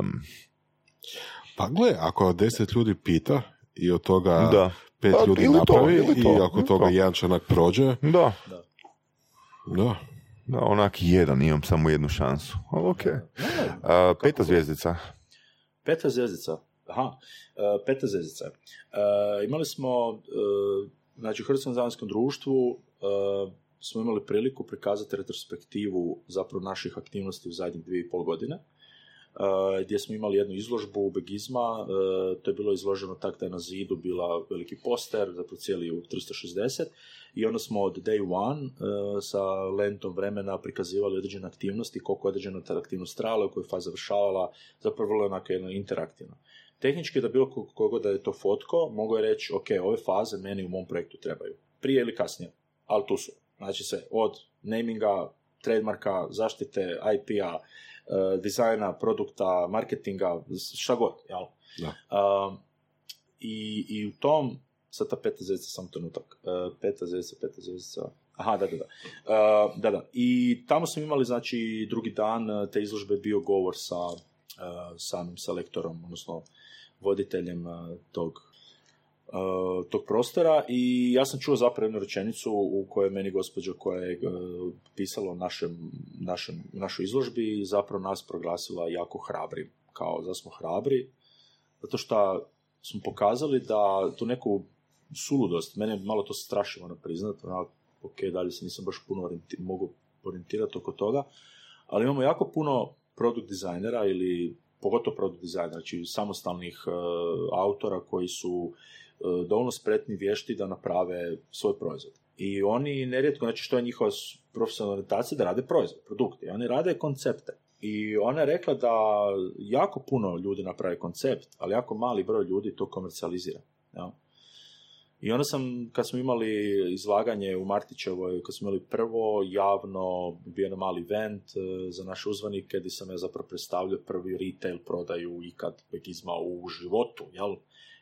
Pa gle, ako 10 ljudi pita i od toga... Da. 5 ljudi napravi, i ako toga jedan članak prođe... Da, onak jedan, imam samo jednu šansu. Ali okej. Okay. Peta zvijezdica. Peta zvijezdica. Peta zvijezdica. Imali smo, znači u Hrvatskom zavanskom društvu smo imali priliku prikazati retrospektivu zapravo naših aktivnosti u zadnjih 2,5 godine. Gdje smo imali jednu izložbu Bagizma, to je bilo izloženo tako da je na zidu bila veliki poster, zapravo cijeli u 360, i onda smo od day one sa lentom vremena prikazivali određene aktivnosti, koliko je određena aktivnost trajala, u kojoj je faza završavala, zapravo vrlo onako jedno interaktivno. Tehnički da bilo koga da je to fotko, mogu je reći, ok, ove faze meni u mom projektu trebaju, prije ili kasnije, ali tu su. Znači sve, od naminga, trademarka, zaštite, IP-a, dizajna, produkta, marketinga, šta god, jel? I u tom, sad ta peta zvezdica, sam trenutak, peta zvezdica, i tamo smo imali, znači, drugi dan te izložbe bio govor sa samim selektorom, odnosno voditeljem tog prostora, i ja sam čuo zapravo jednu rečenicu u kojoj meni gospođa koja je pisala o našoj izložbi zapravo nas proglasila jako hrabri. Kao da smo hrabri, zato što smo pokazali da tu neku suludost, mene malo to strašilo priznati, ok, dalje se nisam baš puno mogu orijentirati oko toga, ali imamo jako puno produkt dizajnera ili pogotovo produkt dizajnera, znači samostalnih autora koji su dovoljno spretni, vješti da naprave svoj proizvod. I oni nerijetko, znači što je njihova profesionalna orientacija, da rade proizvod, produkte. Oni rade koncepte. I ona je rekla da jako puno ljudi napravi koncept, ali jako mali broj ljudi to komercijalizira. Ja? I onda sam, kad smo imali izlaganje u Martićevoj, kad smo imali prvo javno, bio jedan mali event za naše uzvanike, gdje sam ja zapravo predstavljao prvi retail prodaju ikad Bagizma u životu, jel?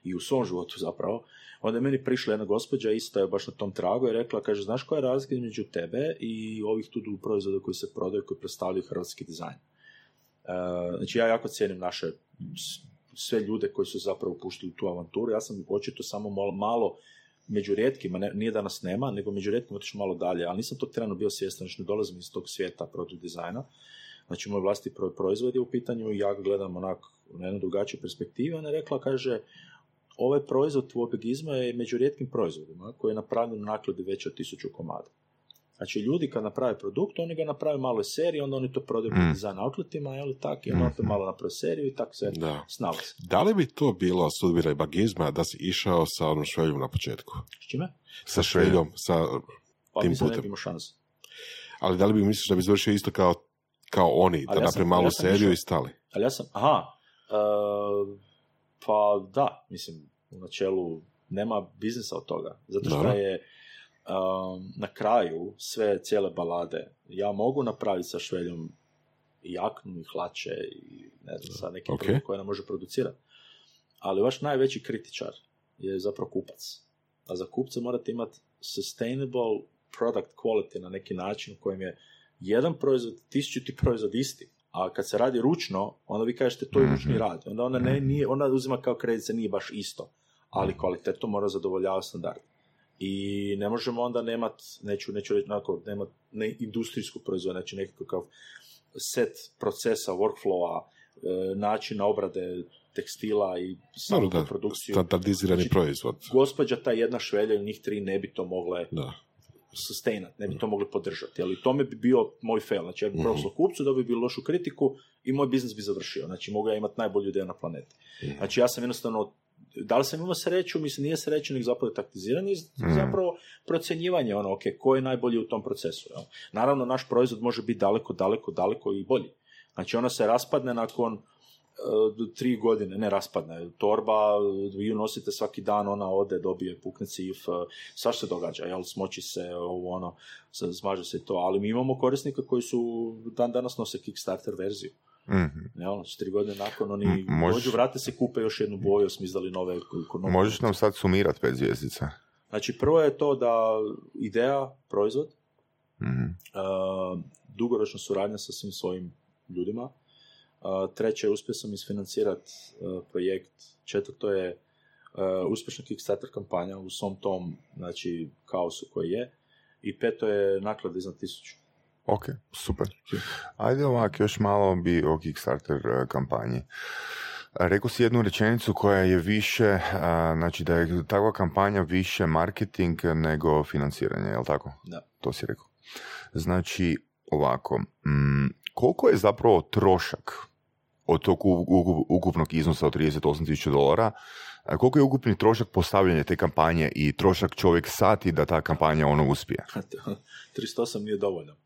I u svom životu zapravo. Onda je meni prišla jedna gospođa, isto je baš na tom tragu, i rekla, kaže, znaš koja je razlika između tebe i ovih tu proizvoda koji se prodaju, koji predstavljaju hrvatski dizajn? Znači, ja jako cijenim naše... sve ljude koji su zapravo puštili tu avanturu, ja sam očito samo malo među rijetkima, nije danas nema, nego među rijetkima otišao malo dalje, ali nisam tog trena bio svjestan, znači ne dolazim iz tog svijeta produkt dizajna, znači moj vlastiti proizvod je u pitanju i ja ga gledam onak na jednu drugačiju perspektivu. Ona je rekla, kaže, ovaj proizvod u Bagizmo je među rijetkim proizvodima koji je napravljen na nakladi veće od 1000 komada. Znači, ljudi kad naprave produkt, oni ga naprave malo serije, onda oni to prodaju u dizajn outletima, ali tako, i onda to malo naprave seriju i tako se snalazi. Da li bi to bilo sudbina Bagizma da si išao sa onom Šveljom na početku? S čime? Sa Šveljom, sa tim putem. Pa mi ne bi imao šansu. Ali da li bi misliš da bi završio isto kao oni, ali da napravi malu seriju i stali? Ali ja sam, pa da, mislim, u načelu nema biznisa od toga, zato što je... na kraju sve cijele balade ja mogu napraviti sa Šveljom i jaknu i hlače i ne znam, sa nekim produkt koje nam može producirati, ali vaš najveći kritičar je zapravo kupac, a za kupca morate imati sustainable product quality na neki način u kojem je jedan proizvod, tisućiti proizvod isti, a kad se radi ručno onda vi kažete to je ručni rad, onda ona, ona uzima kao kredit, se nije baš isto, ali kvalitetu mora zadovoljavati standard. I ne možemo onda nemati, neću reći onako, nemati ne industrijsku proizvodnju, znači nekakav set procesa, workflowa, načina obrade tekstila i samu produkciju. Standardizirani znači, proizvod. Gospođa ta jedna Švelja i njih tri ne bi to mogle sustainat, ne bi to mogli podržati. Ali to mi bi bio moj fail. Znači ja bi prošao kupcu, da bi bilo lošu kritiku i moj biznis bi završio. Znači mogu ja imati najbolju ideju na planeti. Znači ja sam jednostavno, da li sam imao sreću, mislim nije sreću, nek zapravo taktiziranje, zapravo procjenjivanje ono, ok, ko je najbolji u tom procesu. Jel? Naravno, naš proizvod može biti daleko i bolji. Znači, ona se raspadne nakon 3 godine, ne raspadne, torba, vi ju nosite svaki dan, ona ode, dobije, pukne cif, svaš se događa, jel, smoči se, ono, zmaže se to, ali mi imamo korisnika koji su danas nose Kickstarter verziju. Ne, ono, 3 godine nakon oni dođu, vrate se, kupe još jednu boju, smizdali nove ekonomije. Možeš nam sad sumirati 5 zvjezdica? Znači, prvo je to da ideja, proizvod, dugoročna suradnja sa svim svojim ljudima, treće je uspio sam isfinancirati projekt, četvrto je uspješna Kickstarter kampanja u svom tom, znači, kaosu koji je, i peto je naklada iznad 1000. Ok, super. Ajde ovak, još malo bi o Kickstarter kampanji. Rekao si jednu rečenicu koja je više, znači da je takva kampanja više marketing nego financiranje, je li tako? Da. To si rekao. Znači, ovako, koliko je zapravo trošak od tog ukupnog iznosa od $38,000, koliko je ukupni trošak postavljanja te kampanje i trošak čovjek sati da ta kampanja ono uspije? 308 nije dovoljno.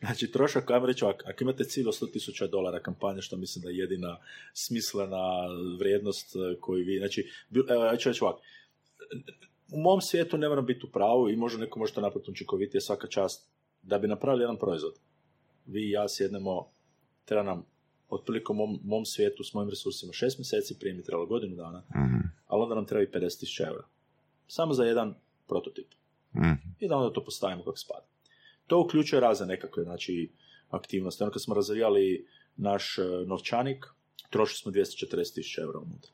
Znači, trošak, ajmo reći, ako imate cilj od $100,000 kampanje, što mislim da je jedina smislena vrijednost koju vi, znači, ja ću reći ovako, u mom svijetu ne moram biti u pravu i možda neko može to napraviti učinkovitije, svaka čast, da bi napravili jedan proizvod. Vi i ja sjednemo, treba nam, otprilike u mom svijetu s mojim resursima 6 mjeseci, prije mi trebalo godinu dana, ali onda nam treba i 50,000 eura. Samo za jedan prototip. I da onda to postavimo kako spada. To uključuje razne nekakve, znači, aktivnosti. Ono kad smo razvijali naš novčanik, trošili smo 240,000 eura unutra.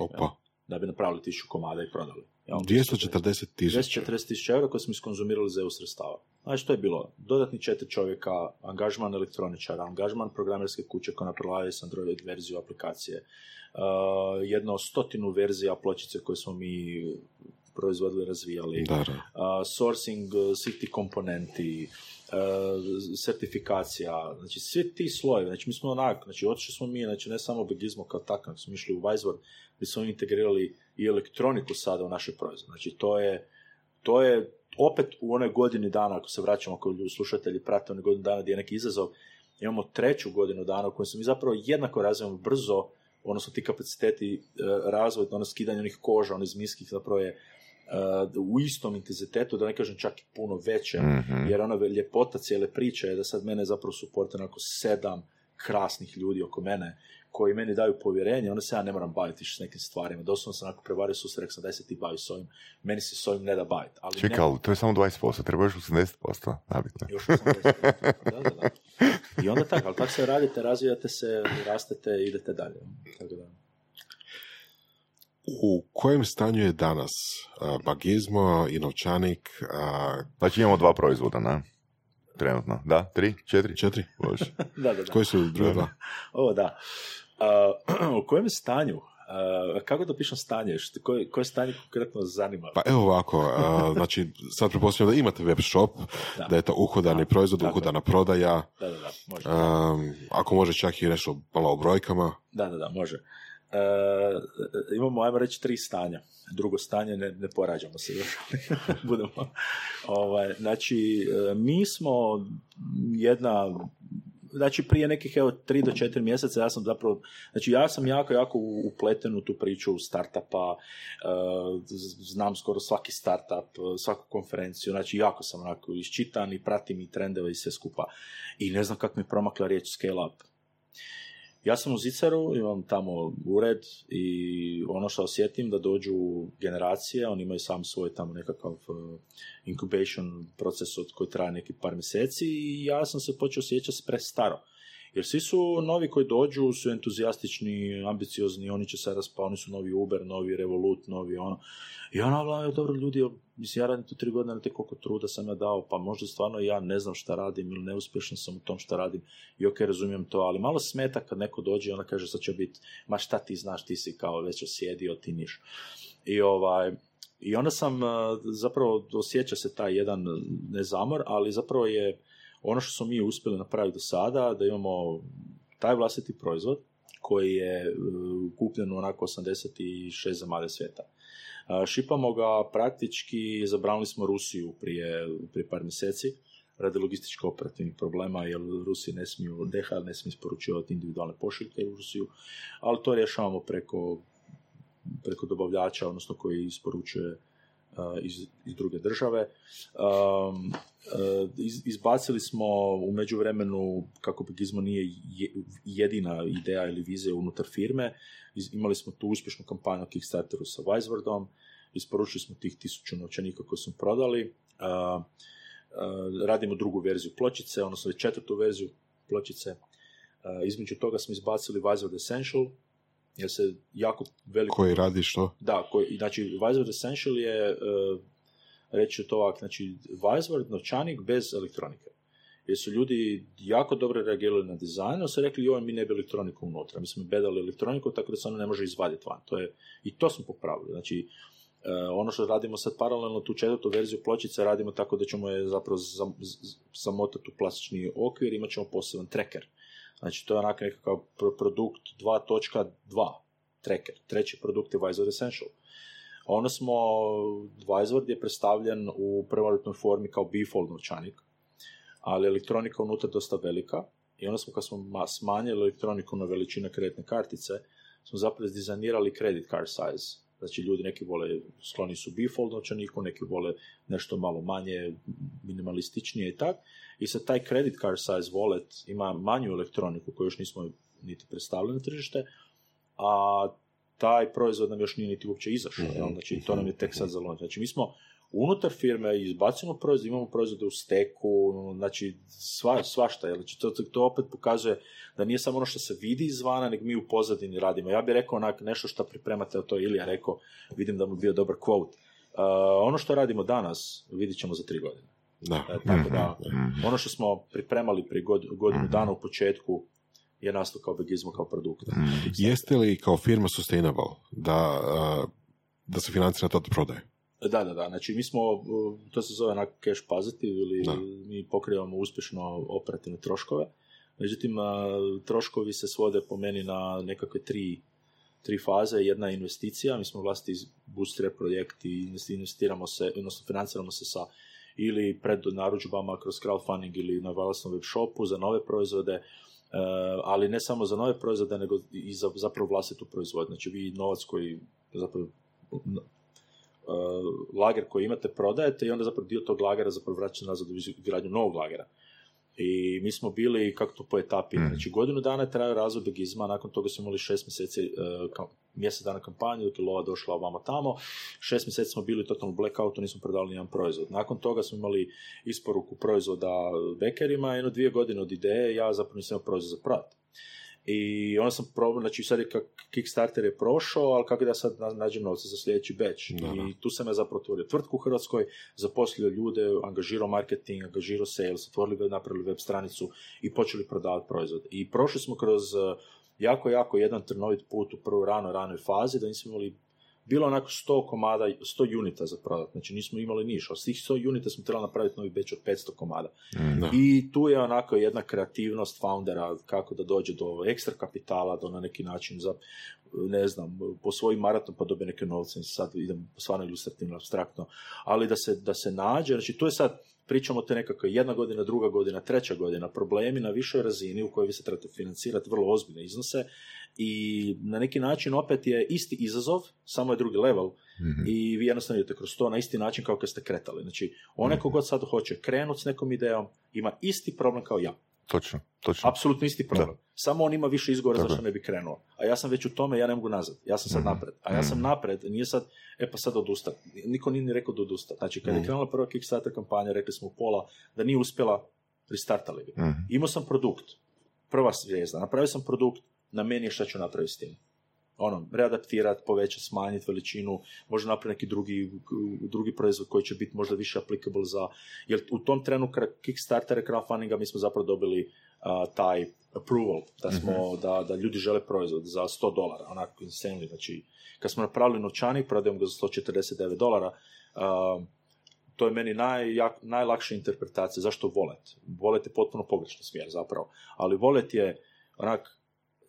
Opa. Ja, da bi napravili 1000 komada i prodali. Ja, 240,000? 240,000 eura koje smo iskonzumirali za EU sredstava. Znači, to je bilo dodatni 4 čovjeka, angažman elektroničara, angažman programerske kuće koja napravljaju s Android verziju aplikacije, jedno 100 verzija pločice koje smo mi proizvodili, razvijali, sourcing svi ti komponenti, certifikacija, znači svi ti slojevi, znači mi smo onak, znači otišli smo mi, znači ne samo Bagizmo kao takav, smo išli u Weiswald, gdje smo integrirali i elektroniku sada u naše proizvode, znači to je opet u onoj godini dana, ako se vraćamo, ako slušatelji prate onoj godinu dana gdje je neki izazov, imamo 3. godinu dana u kojoj smo mi zapravo jednako razvijamo brzo, odnosno ti kapaciteti razvoj, ono skidanje onih koža, onih zmijskih, zapravo je u istom intenzitetu, da ne kažem čak i puno veće, jer ona ljepota cijele priče je da sad mene zapravo suporta onako 7 krasnih ljudi oko mene, koji meni daju povjerenje, onda se ja ne moram baviti s nekim stvarima. Doslovno sam onako prevario susret, rekao sam daj se ti bavi s ovim, meni se s ovim ne da baviti. Čekaj, to je samo 20%, treba još 80%, nabitno. Još 80%, da. I onda tako, ali tako se radite, razvijate se, rastete, idete dalje. Tako da. U kojem stanju je danas Bagizmo i novčanik? Znači imamo dva proizvoda, ne? Trenutno. Da? Tri? Četiri? Četiri. Da. Koji su druga dva? O, da. U kojem stanju? Kako da pišem stanje? Koje stanje konkretno zanima? Pa evo ovako, znači sad pretpostavljam da imate web shop, da je to uhodani proizvod, uhodana prodaja. Da, može. Ako može čak i nešto malo o brojkama. Da, može. Imamo, ajmo reći, tri stanja. Drugo stanje, ne porađamo se još. Budemo. Znači, mi smo znači prije nekih 3 do 4 mjeseca ja sam jako upleten u tu priču startupa, znam skoro svaki startup, svaku konferenciju, znači jako sam onako iščitan i pratim i trendeve i sve skupa. I ne znam kako mi je promakla riječ scale up. Ja sam u Zicaru, imam tamo ured i ono što osjetim da dođu generacije, oni imaju sam svoj tamo nekakav incubation proces od koji traje neki par mjeseci i ja sam se počeo osjećati prestaro. Jer svi su novi koji dođu, su entuzijastični, ambiciozni, oni će se raspao, oni su novi Uber, novi Revolut, novi ono. I ono, dobro ljudi, mislim, ja radim tu 3 godine, ne te koliko truda sam ja dao, pa možda stvarno ja ne znam šta radim ili neuspješan sam u tom šta radim i ok, razumijem to, ali malo smeta kad neko dođe i ona kaže sad će biti, ma šta ti znaš, ti si kao već osjedio, ti niš. I onda sam, zapravo osjeća se taj jedan nezamor, ali zapravo je ono što smo mi uspjeli napraviti do sada, da imamo taj vlastiti proizvod koji je kupljen onako 86 zemalja svijeta. Šipamo ga praktički, zabranili smo Rusiju prije par mjeseci, radi logističko-operativnih problema, jer Rusi ne smiju, DHL ne smije isporučivati individualne pošiljke u Rusiju, ali to rješavamo preko dobavljača, odnosno koji isporučuje iz druge države. Izbacili smo u međuvremenu, kako Bagizmo nije jedina ideja ili vizija unutar firme, imali smo tu uspješnu kampanju Kickstarteru sa Weiswaldom, isporučili smo tih 1000 novčanika koji smo prodali, radimo drugu verziju pločice, odnosno četvrtu verziju pločice. Između toga smo izbacili Weiswald Essential, jer se jako veliko... Koji radi što? Da, znači Weiswald Essential je, reći to ovak, znači Weiswald novčanik bez elektronike. Jer su ljudi jako dobro reagirali na dizajn, ali su rekli, joj, mi ne bi elektroniku unutra, mi smo bedali elektroniku, tako da se ona ne može izvaditi van. I to smo popravili. Znači, ono što radimo sad paralelno, tu četvrtu verziju pločice radimo tako da ćemo je zapravo zamotati u plastični okvir, imat ćemo poseban tracker. Znači, to je onako nekakav produkt 2.2, tracker. Treći produkt je Weiswald Essential. Ono smo, Weiswald je predstavljen u prvobitnoj formi kao bifold novčanik, ali elektronika unutra dosta velika. I onda smo, kad smo smanjili elektroniku na veličinu kreditne kartice, smo zapravo dizajnirali credit card size. Znači, ljudi neki vole, skloni su bifold novčaniku, neki vole nešto malo manje, minimalističnije i tako. I sad taj credit card size wallet ima manju elektroniku koju još nismo niti predstavili na tržište, a taj proizvod nam još nije niti uopće izašao. Mm-hmm. Znači, to nam je tek sad zaloniti. Znači, mi smo unutar firme izbacimo proizvod, imamo proizvode u steku, znači svašta. Znači, to opet pokazuje da nije samo ono što se vidi izvana, nego mi u pozadini radimo. Ja bih rekao onak nešto što pripremate, to je Ilija rekao, vidim da mu bio dobar quote. Ono što radimo danas, vidit ćemo za 3 godine. Da. Tako da, ono što smo pripremali prije godinu dana u početku je nastao kao Bagizmo, kao produkt. Jeste li kao firma sustainable da se financira to od prodaje? Da. Znači, mi smo, to se zove onako cash positive, ili mi pokrivamo uspješno operativne troškove. Međutim, troškovi se svode po meni na nekakve tri faze. Jedna je investicija, mi smo vlasti bootstrap projekt i investiramo se, odnosno financiramo se sa ili pred naručbama kroz crowdfunding ili na vlastnom web shopu za nove proizvode, ali ne samo za nove proizvode, nego i za zapravo vlastitu proizvodnju. Znači, vi novac koji zapravo lager koji imate prodajete i onda zapravo dio tog lagera zapravo vraćate nazad u izgradnju novog lagera. I mi smo bili, kako to po etapi, znači godinu dana je trajao razvoj Bagizma, nakon toga smo imali 6 mjeseci, mjesec dana kampanju, dok je lova došla ovamo tamo, 6 mjeseci smo bili totalno blackoutu, nismo prodali nijedan proizvod. Nakon toga smo imali isporuku proizvoda bekerima, 2 godine od ideje, ja zapravo nisam imao proizvod za prodati. I onda sam probao, znači sad je Kickstarter je prošao, ali kako da sad nađem novce za sljedeći batch. I tu sam ja zapravo otvorio tvrtku u Hrvatskoj, zaposlio ljude, angažirao marketing, angažirao sales, otvorili, napravili web stranicu i počeli prodavati proizvod. I prošli smo kroz jako jedan trnovit put u prvoj ranoj fazi, da nismo imali, bilo onako 100 komada, 100 unita za prodati, znači nismo imali niš, od tih 100 unita smo trebali napraviti novi batch od 500 komada. I tu je onako jedna kreativnost foundera, kako da dođe do ekstra kapitala, do na neki način, za, ne znam, po svojim maratom pa dobije neke novce, sad idem stvarno ilustrativno, apstraktno, ali da se nađe, znači tu je sad, pričamo te nekako jedna godina, druga godina, treća godina, problemi na višoj razini u kojoj vi se trebate financirati vrlo ozbiljne iznose i na neki način opet je isti izazov, samo je drugi level i vi jednostavno idete kroz to na isti način kao kad ste kretali. Znači, onaj kogod sad hoće krenuti s nekom idejom ima isti problem kao ja. Točno. Apsolutno isti problem. Da. Samo on ima više izgovora zašto ne bi krenuo. A ja sam već u tome, ja ne mogu nazad. Ja sam sad napred. A ja sam napred, nije sad, pa sad odustat. Niko nije ni rekao da odustat. Znači, kad je krenula prva Kickstarter kampanja, rekli smo u pola da nije uspjela, restartali bi. Imao sam produkt. Prva zvijezda. Napravio sam produkt, na meni je šta ću napraviti s tim. Ono, readaptirati, povećati, smanjiti veličinu, možda napraviti neki drugi proizvod koji će biti možda više applicable za... Jer u tom trenu Kickstartera, crowdfundinga, mi smo zapravo dobili taj approval, da smo, da ljudi žele proizvod za $100, onako insanely. Znači, kad smo napravili novčanik, prodajemo ga za $149, to je meni najlakša interpretacija. Zašto Wallet? Wallet je potpuno pogrešna smjer zapravo, ali Wallet je onak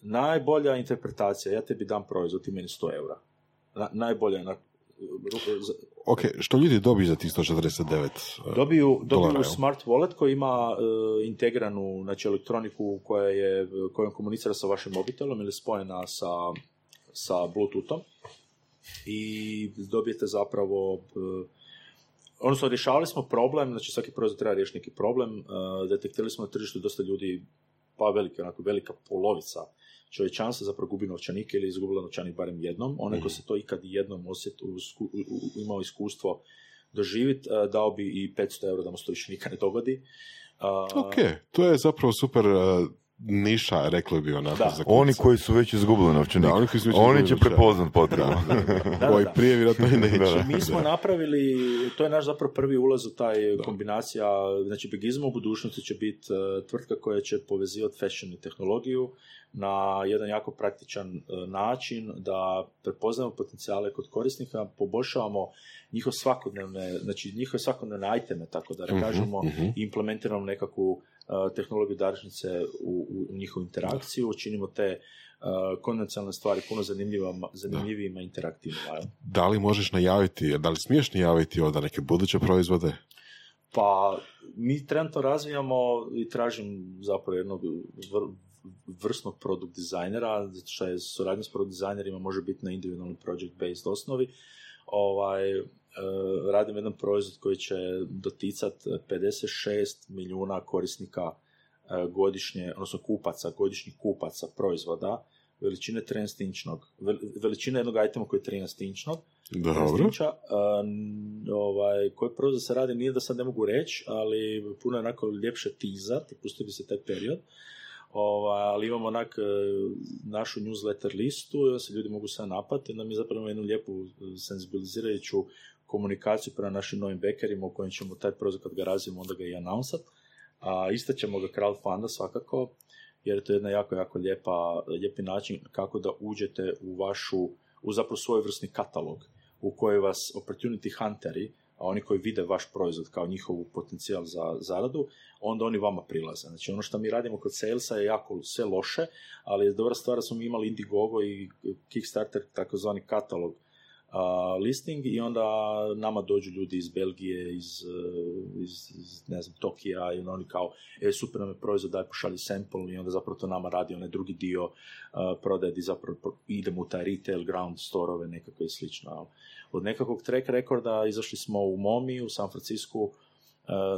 najbolja interpretacija, ja tebi dam proizvod, ti meni €100. Najbolja... Ok, što ljudi dobiju za tih 149 Dobiju smart wallet koji ima integranu, znači, elektroniku kojom komunicira sa vašim mobitelom ili spojena sa Bluetoothom i dobijete zapravo... Odnosno, rješavali smo problem, znači svaki proizvod treba riješiti neki problem, detektirali smo na tržištu dosta ljudi, pa velika polovica čovječanstva zapravo gubi novčanike ili izgubila novčanik barem jednom. Onaj ko se to ikad jednom imao iskustvo doživjeti, dao bi i €500 da mu se to više nikad ne dogodi. Ok, to je zapravo super... niša, reklo bi onako. Da. Oni koji su već izgubili novčanik. Oni će prepoznat potrebu. Koji prije vjerojatno i neće. Znači, mi smo napravili, to je naš zapravo prvi ulaz u taj kombinacija, znači Bagizmo u budućnosti će biti tvrtka koja će povezivati fashion i tehnologiju na jedan jako praktičan način da prepoznamo potencijale kod korisnika, poboljšavamo njihove svakodnevne iteme, tako da kažemo, i implementiramo nekakvu tehnologiju današnjice u njihovu interakciju, činimo te konvencionalne stvari puno zanimljivijima i interaktivnima. Da li možeš najaviti, da li smiješ najaviti onda neke buduće proizvode? Pa, mi trenutno razvijamo i tražim zapravo jednog vrsnog produkt dizajnera, zato što je suradnja s produkt dizajnerima može biti na individualnom project-based osnovi. Radim jedan proizvod koji će doticati 56 milijuna korisnika godišnje, odnosno kupaca, godišnjih kupaca proizvoda, veličine 13-inčnog, veličine jednog itema koji je 13-inčnog, koji proizvod se radi, nije da sad ne mogu reći, ali puno je onako ljepše tizati, pusti bi se taj period. Ali imamo našu newsletter listu i se ljudi mogu sad napati, onda mi zapravo jednu lijepu senzibilizirajuću komunikaciju prema našim novim backerima u kojem ćemo taj proizvod kad ga razvijemo onda ga i announcati. Isto ćemo ga crowdfunda svakako, jer to je jedna jako lijepi način kako da uđete u vašu, u zapravo svojevrsni katalog u koji vas opportunity hunteri, a oni koji vide vaš proizvod kao njihov potencijal za zaradu, onda oni vama prilaze. Znači, ono što mi radimo kod salesa je jako sve loše, ali je dobra stvar da smo imali Indiegogo i Kickstarter, takozvani katalog listing, i onda nama dođu ljudi iz Belgije, iz ne znam, Tokija, i oni kao, super nam je proizvod, daj pošalji sample, i onda zapravo to nama radi onaj drugi dio prodaje, i zapravo idemo u taj retail, ground store-ove, nekako i slično. Od nekakvog track rekorda izašli smo u MoMI, u San Francisco,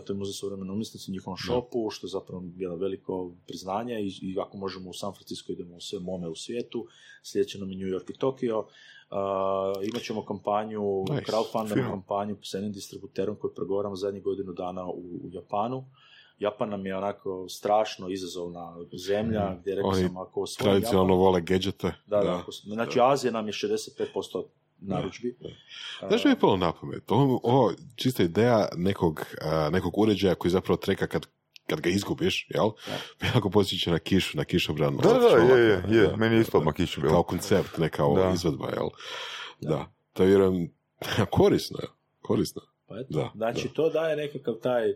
to je muzej suvremene umjetnosti, u njihovom shopu, što je zapravo jedno veliko priznanje, i ako možemo u San Francisco idemo u sve MoME u svijetu, sljedeće nam je New York i Tokio. Imat ćemo kampanju, crowdfunding kampanju s jednim distributerom koju pregovaramo zadnjih godinu dana u Japanu, Japan nam je onako strašno izazovna zemlja, gdje rekao sam, ako osvojim Japan... Tradicionalno vole gadgete. Znači, Azija nam je 65% naručbi. Znaš mi je palo na pamet? Ovo čista ideja nekog uređaja koji zapravo treka kad ga izgubiš, jel? Ja. Jako posjeća na kišu, na kišobranu. Da, meni je ispod na kišu. Kao koncept, ne kao izvedba, jel? Da, to vjerujem, korisno je, korisno. Pa eto, znači to daje nekakav taj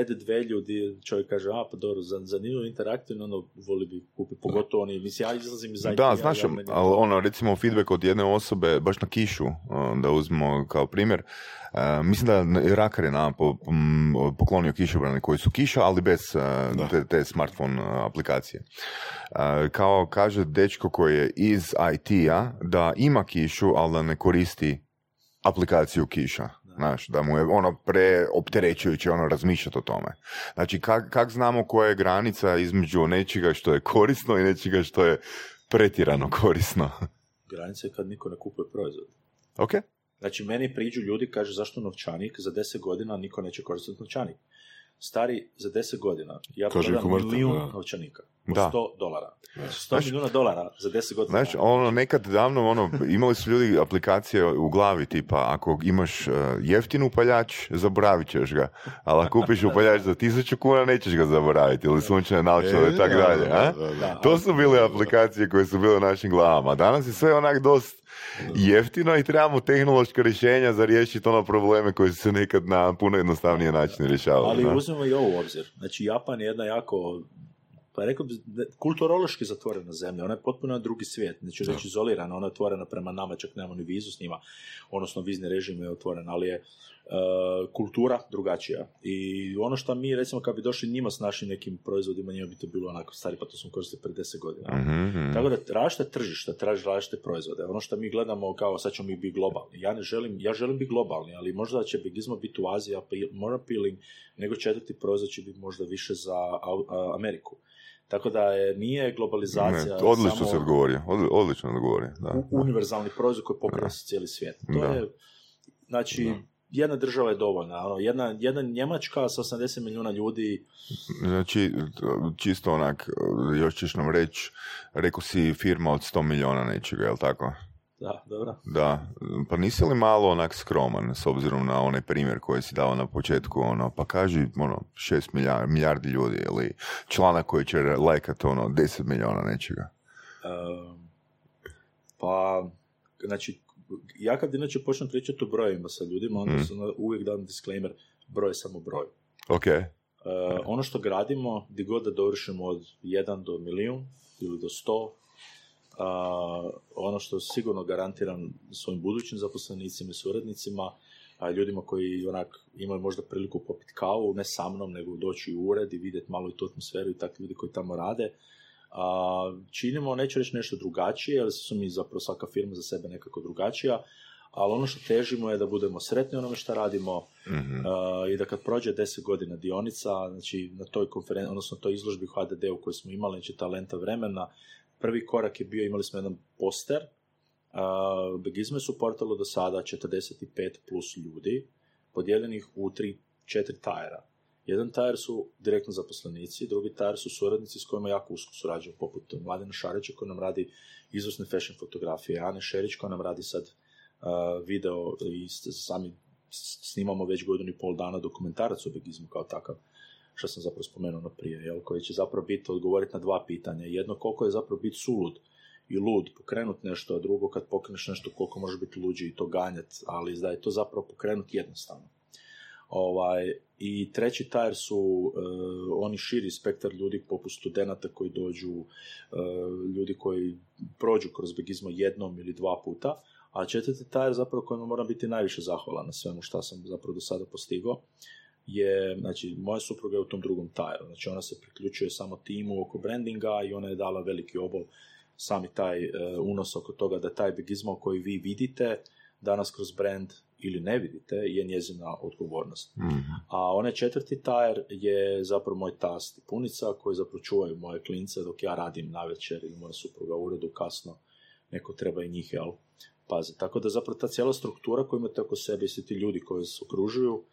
added value gdje čovjek kaže, pa dobro, zanimljivo interaktivno, ono voli bi kupiti, pogotovo oni, mislim, ja izlazim iz zadnjih. Da, znaš, ali ono, recimo feedback od jedne osobe, baš na kišu, da uzmemo kao primjer, mislim da Rakar je nam poklonio kišobrane koji su kiša, ali bez te smartphone aplikacije. Kao kaže dečko koji je iz IT-a da ima kišu, ali da ne koristi aplikaciju kiša. Znaš, da mu je ono preopterećujuće ono razmišljati o tome. Znači, kak znamo koja je granica između nečega što je korisno i nečega što je pretirano korisno? Granica je kad niko ne kupuje proizvod. Ok. Znači, meni priđu ljudi, kažu, zašto novčanik? Za 10 godina niko neće koristiti novčanik. Stari, za 10 godina ja prodam milijun novčanika. $100 $100 milijuna za 10 godina. Znaš, ono, nekad davno, ono, imali su ljudi aplikacije u glavi, tipa, ako imaš jeftin upaljač, zaboravit ćeš ga. Ali ako kupiš upaljač za 1000 kuna, nećeš ga zaboraviti, ili sunčane naočale i tako dalje. To su bile aplikacije koje su bile u našim glavama. Danas je sve onak dosta jeftino i trebamo tehnološka rješenja za riješiti ono probleme koje se nekad na puno jednostavnije načine rješavali. Ali uzmemo i ovo u obzir. Znači, Japan je jedna jako... Pa rekao bi, kulturološki zatvorena zemlja, ona je potpuno na drugi svijet, neću reći izolirana, ona je otvorena prema nama, čak nemamo ni vizu s njima, odnosno vizni režim je otvoren, ali je kultura drugačija. I ono što mi, recimo, kad bi došli njima s našim nekim proizvodima, njima bi to bilo onako, stari, pa to smo koristili pred 10 godina. Mm-hmm. Tako da, različite tržišta, različite proizvode. Ono što mi gledamo kao, sad ćemo mi biti globalni. Ja želim biti globalni, ali možda će Bagizmo biti u Aziji more appealing, nego četvrti proizvod će biti možda više za Ameriku. Tako da nije globalizacija... Ne, odlično samo... se odgovorio, odlično odgovorio. Univerzalni proizvod koji pokriva cijeli svijet. To je, znači, jedna država je dovoljna. Ono, jedna Njemačka sa 80 milijuna ljudi... Znači, čisto onak, još ćeš nam reći, rekao si firma od 100 milijuna nečega, je li tako? Da, dobro. Da, pa nisi li malo onak skroman s obzirom na onaj primjer koji si dao na početku, ono, pa kaži, ono, 6 milijardi ljudi ili članak koji će lajkati, ono, 10 milijuna nečega? Pa, znači, ja kad inače počnem pričati o brojima sa ljudima, onda sam uvijek dam disclaimer, broj je samo broj. Ok. Ono što gradimo, gdje god da dovršimo od 1 do milijun ili do 100, ono što sigurno garantiram svojim budućim zaposlenicima i suradnicima, ljudima koji onak imaju možda priliku popiti kavu, ne sa mnom, nego doći u ured i vidjeti malo i tu atmosferu i takvi ljudi koji tamo rade. Činimo, neću reći nešto drugačije, jer su mi zapravo svaka firma za sebe nekako drugačija, ali ono što težimo je da budemo sretni onome što radimo i da kad prođe 10 godina dionica, znači na toj konferenciji, odnosno toj izložbi HDD-u koju smo imali, znači talenta vremena, prvi korak je bio, imali smo jedan poster, Bagizmo je suportalo do sada 45 plus ljudi, podijeljenih u 3-4 tajera. Jedan tajer su direktno zaposlenici, drugi tajer su suradnici s kojima jako usko surađuju, poput Mladena Šarića koji nam radi izvrsne fashion fotografije, Ane Šerić koja nam radi sad video i sami snimamo već godinu i pol dana dokumentarac o Bagizmu kao takav, što sam zapravo spomenuo prije, jel, koji će zapravo biti odgovoriti na dva pitanja. Jedno, koliko je zapravo biti sulud i lud pokrenut nešto, a drugo, kad pokreneš nešto, koliko može biti luđi i to ganjat, ali da je to zapravo pokrenut jednostavno. I treći tajer su oni širi spektar ljudi poput studenata koji dođu, ljudi koji prođu kroz Bagizmo jednom ili dva puta, a četvrti tajer zapravo kojima moram biti najviše zahvalan na svemu što sam zapravo do sada postigao, je, znači, moja supruga je u tom drugom tajeru. Znači, ona se priključuje samo timu oko brandinga i ona je dala veliki obol, sami taj unos oko toga da taj Bagizmo koji vi vidite danas kroz brand ili ne vidite je njezina odgovornost. A onaj četvrti tajer je zapravo moj tast i punica koji zapravo čuvaju moje klince dok ja radim navečer ili moja supruga u uredu kasno, neko treba i njih, jel, paziti. Tako da zapravo ta cijela struktura koju imate oko sebe i svi ti ljudi koji se okružuju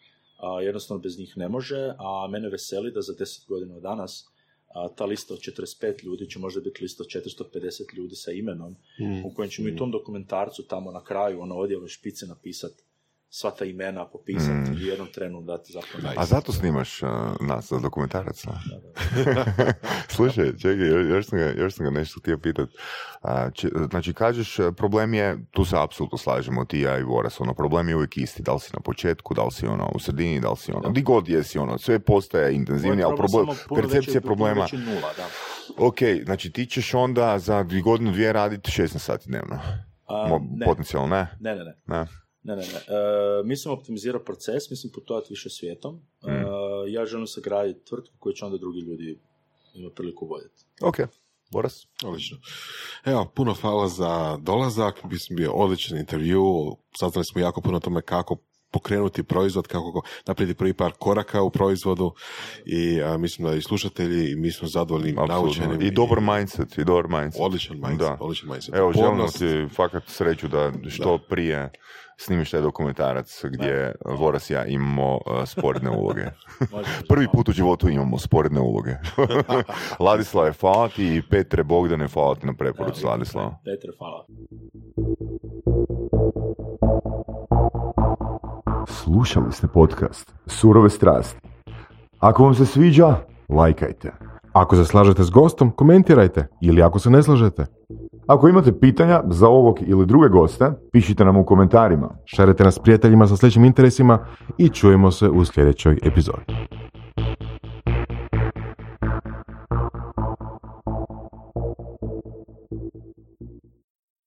jednostavno bez njih ne može, a mene veseli da za 10 godina od danas ta lista od 45 ljudi će možda biti lista od 450 ljudi sa imenom, u kojem ćemo i tom dokumentarcu tamo na kraju, ono odjelo špice napisati sva ta imena popisati i u jednom trenu dati zapravo najviše. A zato snimaš nas za dokumentarac? Da. Slušaj, čekaj, još sam ga nešto htio pitati. Znači, kažeš, problem je, tu se apsolutno slažemo, ti ja i Voras, ono, problem je uvijek isti, da li si na početku, da li si ono u sredini, da li si ono, di god jesi ono, sve postaje intenzivnije, ali percepcija problema... Nula, da. Ok, znači ti ćeš onda za godinu, dvije raditi 16 sati dnevno. Potencijalno, ne? Ne. Ne. Mislim optimizirao proces, mislim putovati više svijetom. Ja želim sagraditi tvrtku koju će onda drugi ljudi imati priliku voditi. Ok, Boras. Odlično. Evo, puno hvala za dolazak, mislim bio odličan intervju, saznali smo jako puno o tome kako pokrenuti proizvod, kako napraviti prvi par koraka u proizvodu i mislim da i slušatelji i mi smo zadovoljni, naučeni. I dobar mindset, Odličan mindset, Evo, Pornost. Želim ti fakat sreću da što prije snimiš taj dokumentarac gdje Voras i ja imamo sporedne uloge. Prvi put u životu imamo sporedne uloge. Ladislave, hvala ti i Petre Bogdane, hvala ti na preporuci, Ladislava. Petre, hvala. Slušali ste podcast Surove strasti. Ako vam se sviđa, lajkajte. Ako se slažete s gostom, komentirajte. Ili ako se ne slažete. Ako imate pitanja za ovog ili druge goste, pišite nam u komentarima. Šarajte nas prijateljima sa sličnim interesima i čujemo se u sljedećoj epizodi.